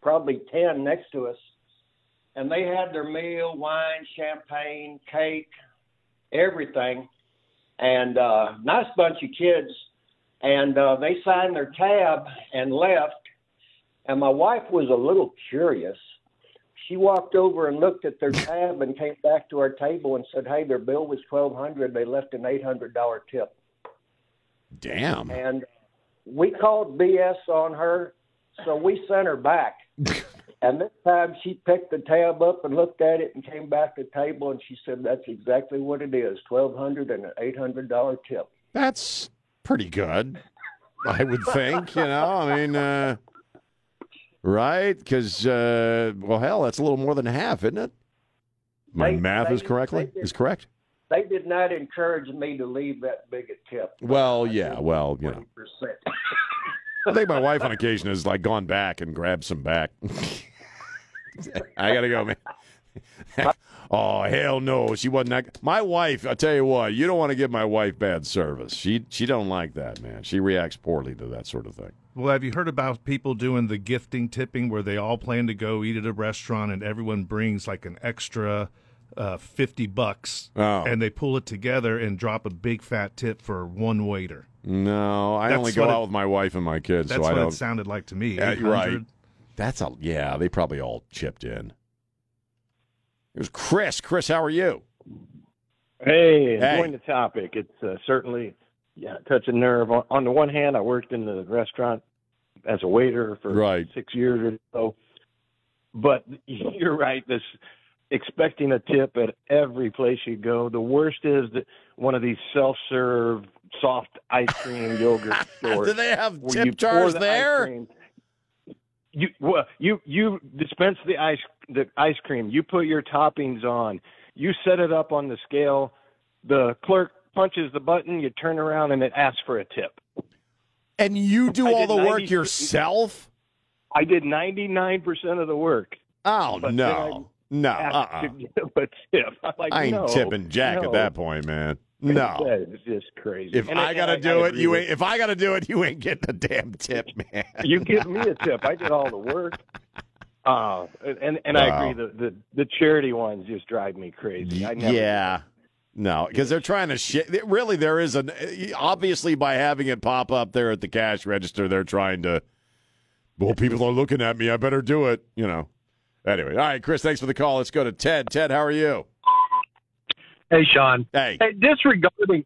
probably 10 next to us. And they had their meal, wine, champagne, cake, everything. And nice bunch of kids. And they signed their tab and left. And my wife was a little curious. She walked over and looked at their tab and came back to our table and said, hey, their bill was $1,200. They left an $800 tip. Damn. And we called BS on her, so we sent her back. And this time she picked the tab up and looked at it and came back to the table, and she said, that's exactly what it is, $1,200 and an $800 tip. That's pretty good, I would think, you know. I mean, right? Because, well, hell, that's a little more than half, isn't it? My math is correct. They did not encourage me to leave that big a tip. Well, yeah, well, you know. I think my wife on occasion has, like, gone back and grabbed some back. I got to go, man. Oh, hell no. She wasn't that. My wife, I tell you what, you don't want to give my wife bad service. She don't like that, man. She reacts poorly to that sort of thing. Well, have you heard about people doing the gifting tipping where they all plan to go eat at a restaurant and everyone brings, like, an extra $50, and they pull it together and drop a big fat tip for one waiter? No, I only go out with my wife and my kids. That's so what it sounded like to me. Right. Yeah, they probably all chipped in. It was Chris. Chris, how are you? Hey, enjoying the topic. It's certainly touching nerve. On the one hand, I worked in the restaurant as a waiter for 6 years or so, but you're right, this expecting a tip at every place you go. The worst is that one of these self-serve soft ice cream yogurt stores. Do they have tip jars there? You dispense the ice cream. You put your toppings on. You set it up on the scale. The clerk punches the button. You turn around and it asks for a tip. And you do all the work yourself? I did 99% of the work. Oh no. No, I ain't tipping jack at that point, man. No, it's just crazy. If I gotta do it, you ain't. If I gotta do it, you ain't getting a damn tip, man. You give me a tip. I did all the work. I agree. The charity ones just drive me crazy. No, because they're trying to shit. Really, there is obviously by having it pop up there at the cash register, they're trying to. Well, people are looking at me. I better do it. You know. Anyway, all right, Chris, thanks for the call. Let's go to Ted. Ted, how are you? Hey, Sean. Hey. Hey, disregarding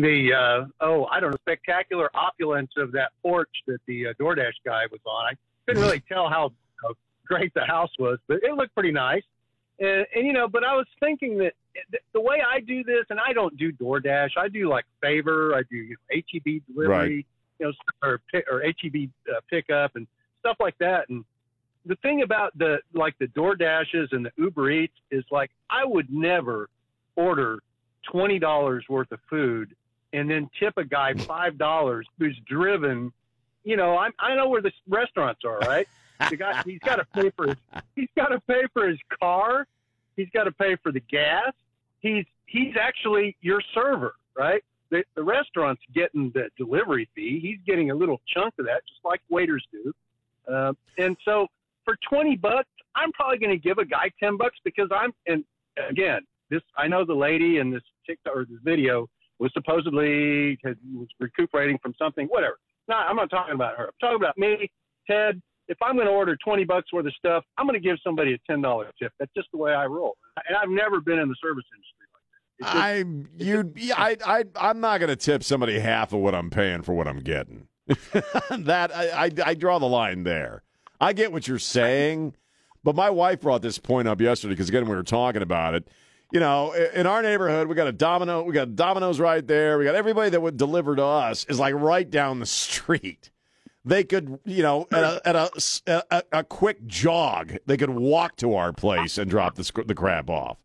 the, spectacular opulence of that porch that the DoorDash guy was on, I couldn't really tell how great the house was, but it looked pretty nice. And you know, but I was thinking that the way I do this, and I don't do DoorDash, I do like Favor, I do H-E-B delivery, right. You know, or H-E-B pickup and stuff like that. And the thing about the DoorDashes and the Uber Eats is like I would never order $20 worth of food and then tip a guy $5 who's driven. You know, I know where the restaurants are, right? The guy, he's got to pay for his car. He's got to pay for the gas. He's actually your server, right? The restaurant's getting the delivery fee. He's getting a little chunk of that, just like waiters do. And so for $20, I'm probably going to give a guy $10 because I know the lady in this TikTok or this video was supposedly was recuperating from something, whatever. No, I'm not talking about her. I'm talking about me, Ted. If I'm going to order $20 worth of stuff, I'm going to give somebody a $10 tip. That's just the way I roll. And I've never been in the service industry like that. I'm not going to tip somebody half of what I'm paying for what I'm getting. That I draw the line there. I get what you're saying, but my wife brought this point up yesterday because again we were talking about it. You know, in our neighborhood we got we got Domino's right there. We got everybody that would deliver to us is like right down the street. They could, you know, at a quick jog, they could walk to our place and drop the crap off.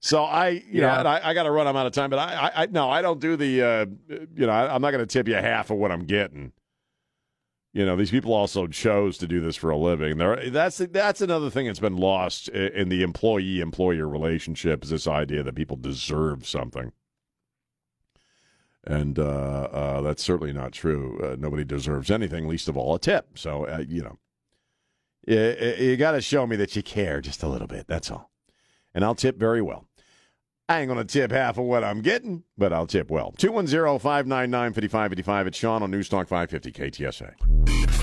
So I got to run. I'm out of time, but I don't do the, I'm not going to tip you half of what I'm getting. You know, these people also chose to do this for a living. That's another thing that's been lost in the employee-employer relationship is this idea that people deserve something. And that's certainly not true. Nobody deserves anything, least of all a tip. So, you got to show me that you care just a little bit. That's all. And I'll tip very well. I ain't going to tip half of what I'm getting, but I'll tip well. 210-599-5555. It's Sean on News Talk 550 KTSA.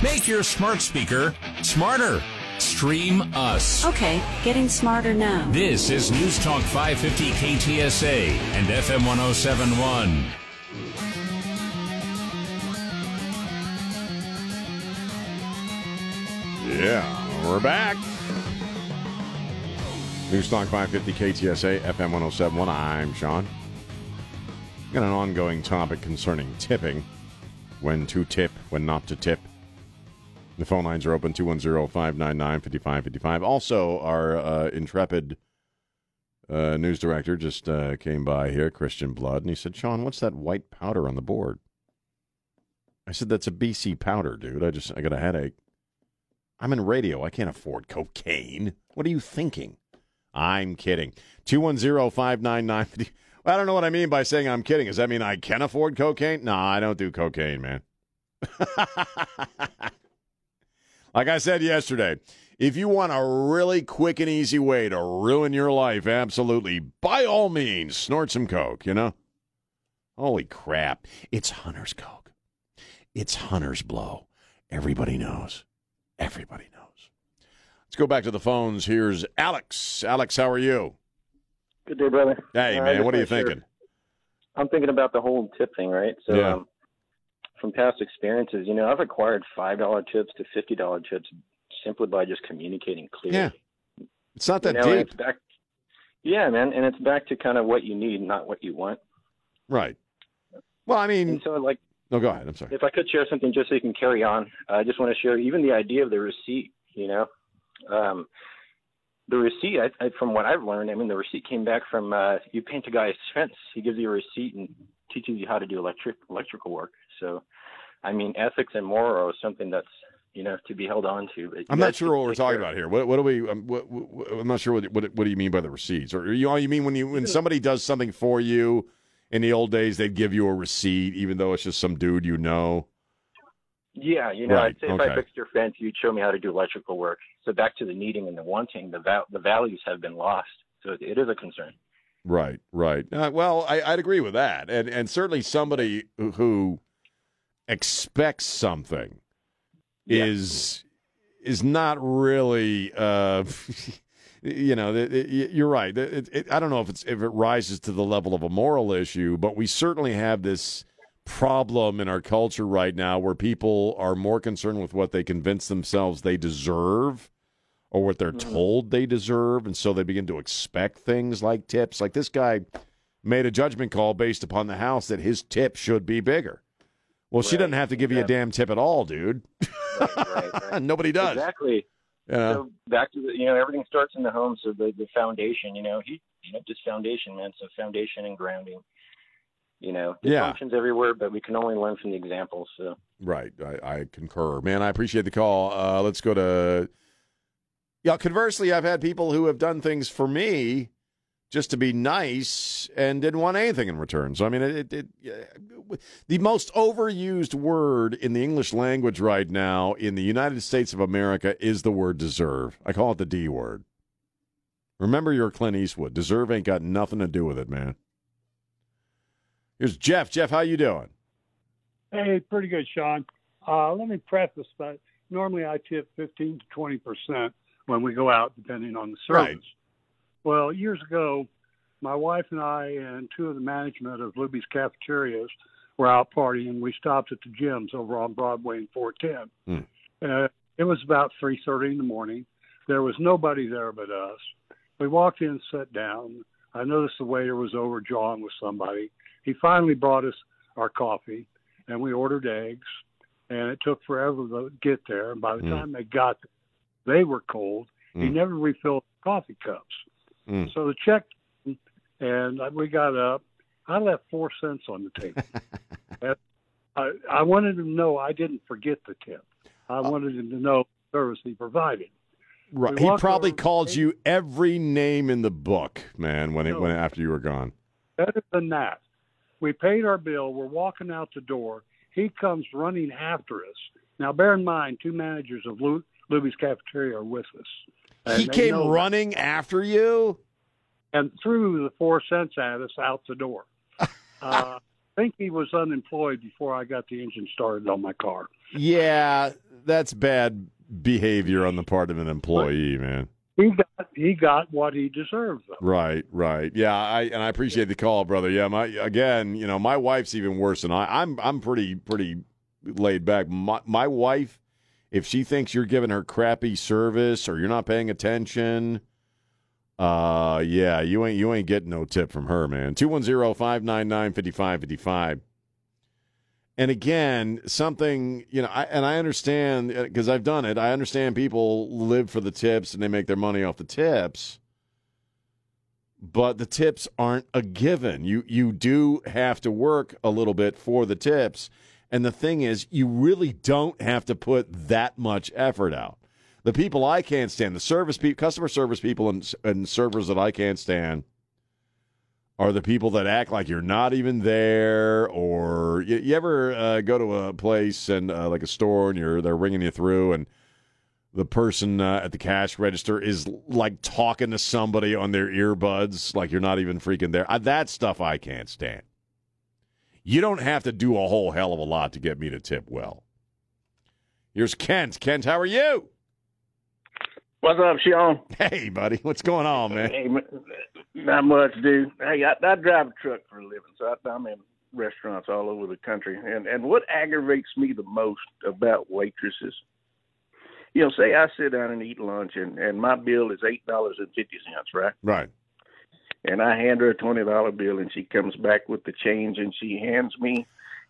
Make your smart speaker smarter. Stream us. Okay, getting smarter now. This is News Talk 550 KTSA and FM 1071. Yeah, we're back. News Talk 550 KTSA, FM 1071. I'm Sean. Got an ongoing topic concerning tipping. When to tip, when not to tip. The phone lines are open, 210-599-5555. Also, our intrepid news director just came by here, Christian Blood, and he said, Sean, what's that white powder on the board? I said, that's a BC powder, dude. I got a headache. I'm in radio. I can't afford cocaine. What are you thinking? I'm kidding. 210-599-5555. I don't know what I mean by saying I'm kidding. Does that mean I can afford cocaine? No, I don't do cocaine, man. Like I said yesterday, if you want a really quick and easy way to ruin your life, absolutely, by all means, snort some coke, you know? Holy crap. It's Hunter's coke. It's Hunter's blow. Everybody knows. Everybody knows. Let's go back to the phones. Here's Alex. Alex, how are you? Good day, brother. Hey, man, what are you thinking? I'm thinking about the whole tip thing, right? So, yeah. From past experiences, you know, I've acquired $5 tips to $50 tips simply by just communicating clearly. Yeah. It's not that deep. Yeah, man. And it's back to kind of what you need, not what you want. Right. Well, I mean. And so, like. No, go ahead. I'm sorry. If I could share something just so you can carry on, I just want to share even the idea of the receipt, you know. The receipt, from what I've learned, I mean, the receipt came back from you paint a guy's fence. He gives you a receipt and teaches you how to do electrical work. So, I mean, ethics and moral is something that's, you know, to be held on to. I'm not sure what we're talking about here. What do we? I'm not sure what do you mean by the receipts? Or you mean when somebody does something for you? In the old days, they'd give you a receipt, even though it's just some dude you know. Yeah, you know, right. I'd say if I fixed your fence, you'd show me how to do electrical work. So back to the needing and the wanting, the values have been lost. So it is a concern. Right, right. Well, I'd agree with that. And certainly somebody who expects something yeah. is is not really, you know, you're right. I don't know if it rises to the level of a moral issue, but we certainly have this problem in our culture right now where people are more concerned with what they convince themselves they deserve or what they're told they deserve, and so they begin to expect things like tips. Like this guy made a judgment call based upon the house that his tip should be bigger. Well, right. She doesn't have to give you a damn tip at all, dude. Right. Nobody does. Exactly. Yeah. So back to everything starts in the home. So the foundation, just foundation, man. So foundation and grounding. Functions everywhere, but we can only learn from the examples. So. Right. I concur. Man, I appreciate the call. Let's go to... Yeah, conversely, I've had people who have done things for me just to be nice and didn't want anything in return. So, I mean, the most overused word in the English language right now in the United States of America is the word deserve. I call it the D word. Remember your Clint Eastwood. Deserve ain't got nothing to do with it, man. Here's Jeff. Jeff, how you doing? Hey, pretty good, Sean. Let me preface that. Normally I tip 15 to 20% when we go out, depending on the service. Right. Well, years ago, my wife and I and two of the management of Luby's cafeterias were out partying. We stopped at the gyms over on Broadway and 410. It was about 3:30 in the morning. There was nobody there but us. We walked in, sat down. I noticed the waiter was overdrawn with somebody. He finally brought us our coffee, and we ordered eggs, and it took forever to get there. And by the time they got there, they were cold. He never refilled coffee cups. So the check, and we got up. I left 4 cents on the table. I wanted him to know I didn't forget the tip. I wanted him to know the service he provided. Right. He probably called you every name in the book, man, when after you were gone. Better than that. We paid our bill. We're walking out the door. He comes running after us. Now, bear in mind, two managers of Luby's cafeteria are with us. He came running after you? And threw the 4 cents at us out the door. I think he was unemployed before I got the engine started on my car. Yeah, that's bad behavior on the part of an employee, man. He got what he deserved, though. Right. Yeah, I appreciate the call, brother. Yeah, my wife's even worse than I. I'm pretty laid back. My wife, if she thinks you're giving her crappy service or you're not paying attention, you ain't getting no tip from her, man. 210-599-5555. And again, something, I understand, because I've done it, I understand people live for the tips and they make their money off the tips, but the tips aren't a given. You do have to work a little bit for the tips, and the thing is, you really don't have to put that much effort out. The people I can't stand, the service people, customer service people and servers that I can't stand, are the people that act like you're not even there, or you ever go to a place and like a store and they're ringing you through, and the person at the cash register is like talking to somebody on their earbuds, like you're not even freaking there. That stuff I can't stand. You don't have to do a whole hell of a lot to get me to tip well. Here's Kent. Kent, how are you? What's up, Sean? Hey, buddy. What's going on, man? Hey, not much, dude. Hey, I drive a truck for a living, so I'm in restaurants all over the country. And what aggravates me the most about waitresses, say I sit down and eat lunch, and my bill is $8.50, right? Right. And I hand her a $20 bill, and she comes back with the change, and she hands me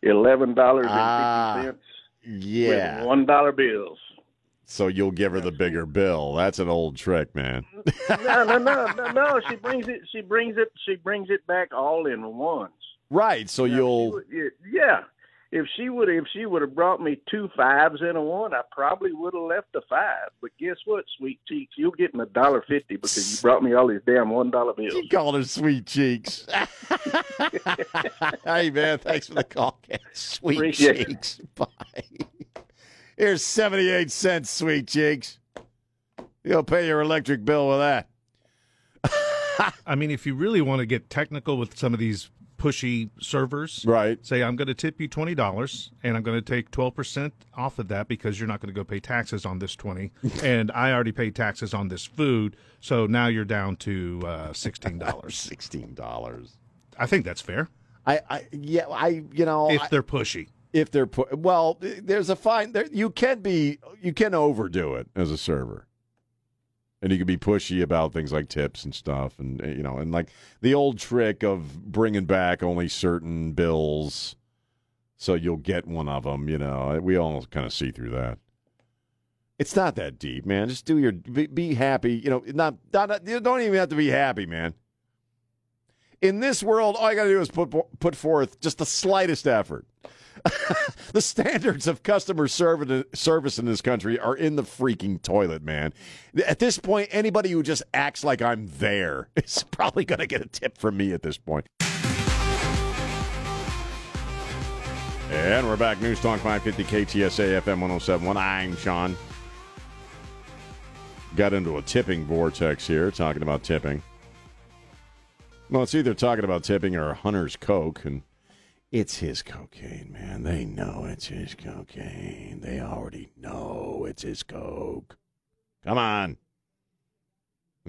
$11.50 with $1 bills. So you'll give her the bigger bill. That's an old trick, man. No. She brings it back all in ones. Right. So If she would have brought me 2 5s and a one, I probably would have left the five. But guess what, sweet cheeks? You'll get me $1.50 because you brought me all these damn $1 bills. You called her sweet cheeks. Hey, man, thanks for the call. Sweet Appreciate cheeks. It. Bye. Here's 78 cents, sweet cheeks. You'll pay your electric bill with that. I mean, if you really want to get technical with some of these pushy servers, right, say, I'm going to tip you $20 and I'm going to take 12% off of that because you're not going to go pay taxes on this 20, and I already paid taxes on this food, so now you're down to $16. $16. I think that's fair. If they're pushy. Well, there's a fine. You can overdo it as a server. And you can be pushy about things like tips and stuff, and and like the old trick of bringing back only certain bills, so you'll get one of them. We all kind of see through that. It's not that deep, man. Just be happy. You don't even have to be happy, man. In this world, all you got to do is put forth just the slightest effort. The standards of customer service in this country are in the freaking toilet, man. At this point, anybody who just acts like I'm there is probably going to get a tip from me at this point. And we're back. News Talk 550 KTSA FM 1071. I'm Sean. Got into a tipping vortex here, talking about tipping. Well, it's either talking about tipping or Hunter's Coke, and it's his cocaine, man. They know it's his cocaine. They already know it's his coke. Come on.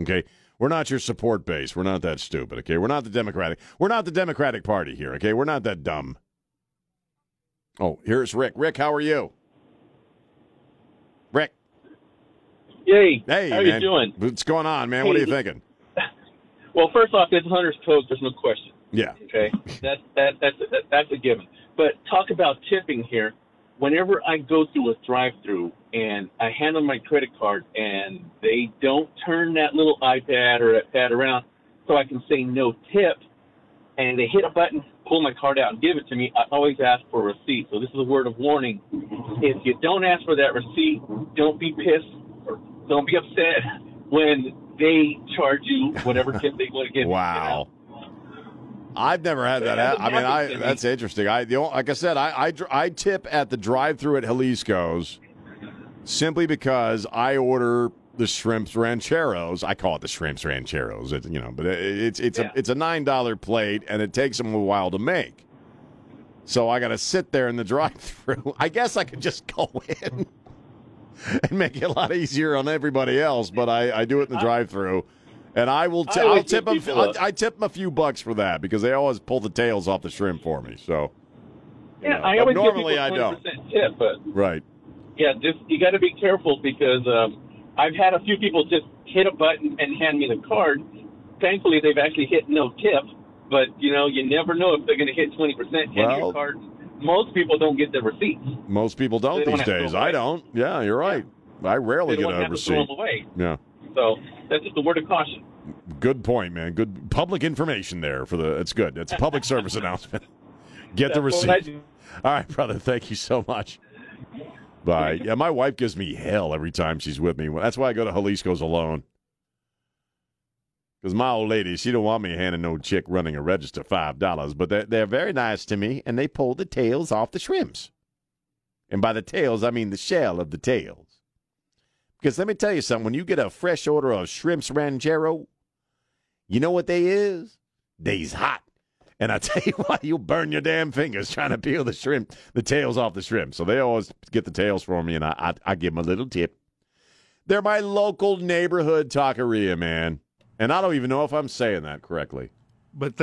Okay, we're not your support base. We're not that stupid, okay? We're not the Democratic Party here, okay? We're not that dumb. Oh, here's Rick. Rick, how are you? Rick. Yay. Hey, how are you doing? What's going on, man? Hey. What are you thinking? Well, first off, it's Hunter's Coke. There's no question. Yeah. Okay. That's a given. But talk about tipping here. Whenever I go through a drive-through and I hand them my credit card and they don't turn that little iPad or that pad around so I can say no tip, and they hit a button, pull my card out and give it to me, I always ask for a receipt. So this is a word of warning. If you don't ask for that receipt, don't be pissed or don't be upset when they charge you whatever tip they want to give. Wow. I've never had that. That's interesting. I tip at the drive-thru at Jalisco's simply because I order the shrimp rancheros. I call it the shrimp rancheros. It's a $9 plate, and it takes them a while to make. So I got to sit there in the drive-thru. I guess I could just go in and make it a lot easier on everybody else, but I do it in the drive-thru. And I'll tip them. I tip them a few bucks for that because they always pull the tails off the shrimp for me. So I always normally I don't tip, but right. Yeah, just you got to be careful because I've had a few people just hit a button and hand me the card. Thankfully, they've actually hit no tip, but you never know if they're going to hit 20% in your card. Most people don't get the receipts. Most people don't these days. I don't. Yeah, you're right. Yeah. I rarely get a receipt. They don't have to throw them away. Yeah. So that's just a word of caution. Good point, man. Good public information there. That's good. That's a public service announcement. Get the receipt. All right, brother. Thank you so much. Bye. Yeah, my wife gives me hell every time she's with me. That's why I go to Jalisco's alone. Because my old lady, she don't want me handing no chick running a register $5. But they're very nice to me, and they pull the tails off the shrimps. And by the tails, I mean the shell of the tail. Because let me tell you something, when you get a fresh order of shrimps ranchero, you know what they is? They's hot. And I tell you what, you'll burn your damn fingers trying to peel the tails off the shrimp. So they always get the tails for me, and I give them a little tip. They're my local neighborhood taqueria, man. And I don't even know if I'm saying that correctly. But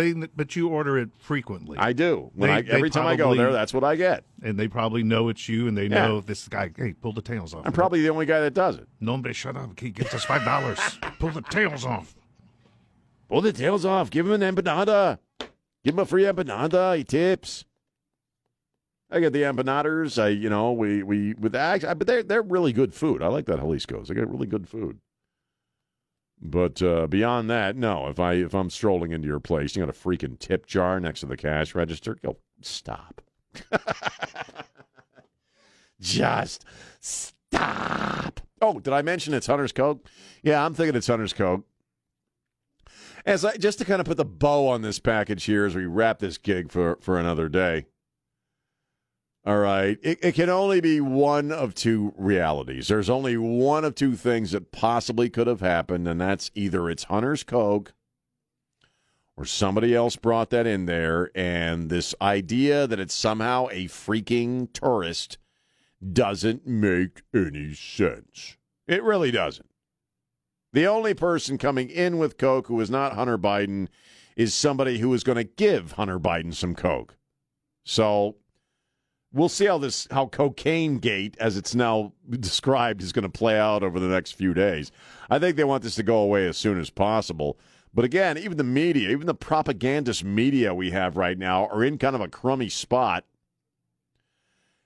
you order it frequently. I do. Every time I go there, that's what I get. And they probably know it's you, and they know this guy, hey, pull the tails off. I'm probably the only guy that does it. No, hombre, shut up. He gives us $5. Pull the tails off. Pull the tails off. Give him an empanada. Give him a free empanada. He tips. I get the empanadas. But they're really good food. I like that Jalisco's. They got really good food. But beyond that, no. If I'm strolling into your place, you got a freaking tip jar next to the cash register. Go stop. Just stop. Oh, did I mention it's Hunter's Coke? Yeah, I'm thinking it's Hunter's Coke. Just to kind of put the bow on this package here as we wrap this gig for another day. All right. It can only be one of two realities. There's only one of two things that possibly could have happened, and that's either it's Hunter's Coke or somebody else brought that in there, and this idea that it's somehow a freaking tourist doesn't make any sense. It really doesn't. The only person coming in with Coke who is not Hunter Biden is somebody who is going to give Hunter Biden some Coke. So we'll see how Cocaine Gate, as it's now described, is going to play out over the next few days. I think they want this to go away as soon as possible. But again, even the media, even the propagandist media we have right now are in kind of a crummy spot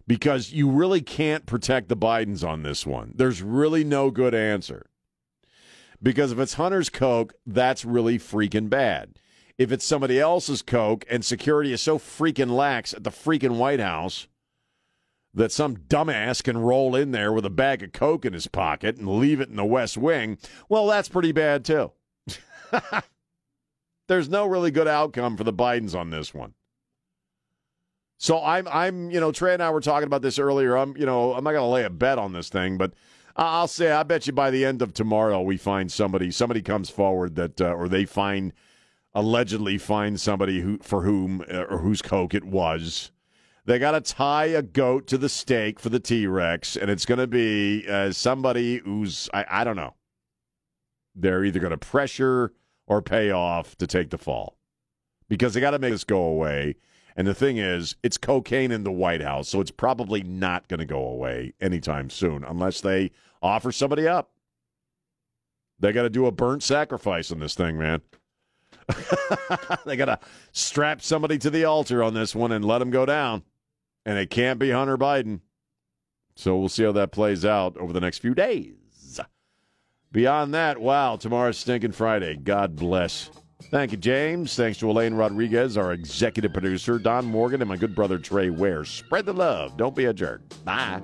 because you really can't protect the Bidens on this one. There's really no good answer. Because if it's Hunter's Coke, that's really freaking bad. If it's somebody else's Coke and security is so freaking lax at the freaking White House that some dumbass can roll in there with a bag of Coke in his pocket and leave it in the West Wing, well, that's pretty bad too. There's no really good outcome for the Bidens on this one. So I'm Trey and I were talking about this earlier. I'm not going to lay a bet on this thing, but I'll say I bet you by the end of tomorrow we find somebody comes forward that or they find allegedly find somebody for whom or whose Coke it was. They got to tie a goat to the stake for the T-Rex, and it's going to be somebody who's, I don't know. They're either going to pressure or pay off to take the fall because they got to make this go away. And the thing is, it's cocaine in the White House, so it's probably not going to go away anytime soon unless they offer somebody up. They got to do a burnt sacrifice on this thing, man. They got to strap somebody to the altar on this one and let them go down. And it can't be Hunter Biden. So we'll see how that plays out over the next few days. Beyond that, wow, tomorrow's Stinking Friday. God bless. Thank you, James. Thanks to Elaine Rodriguez, our executive producer, Don Morgan, and my good brother, Trey Ware. Spread the love. Don't be a jerk. Bye.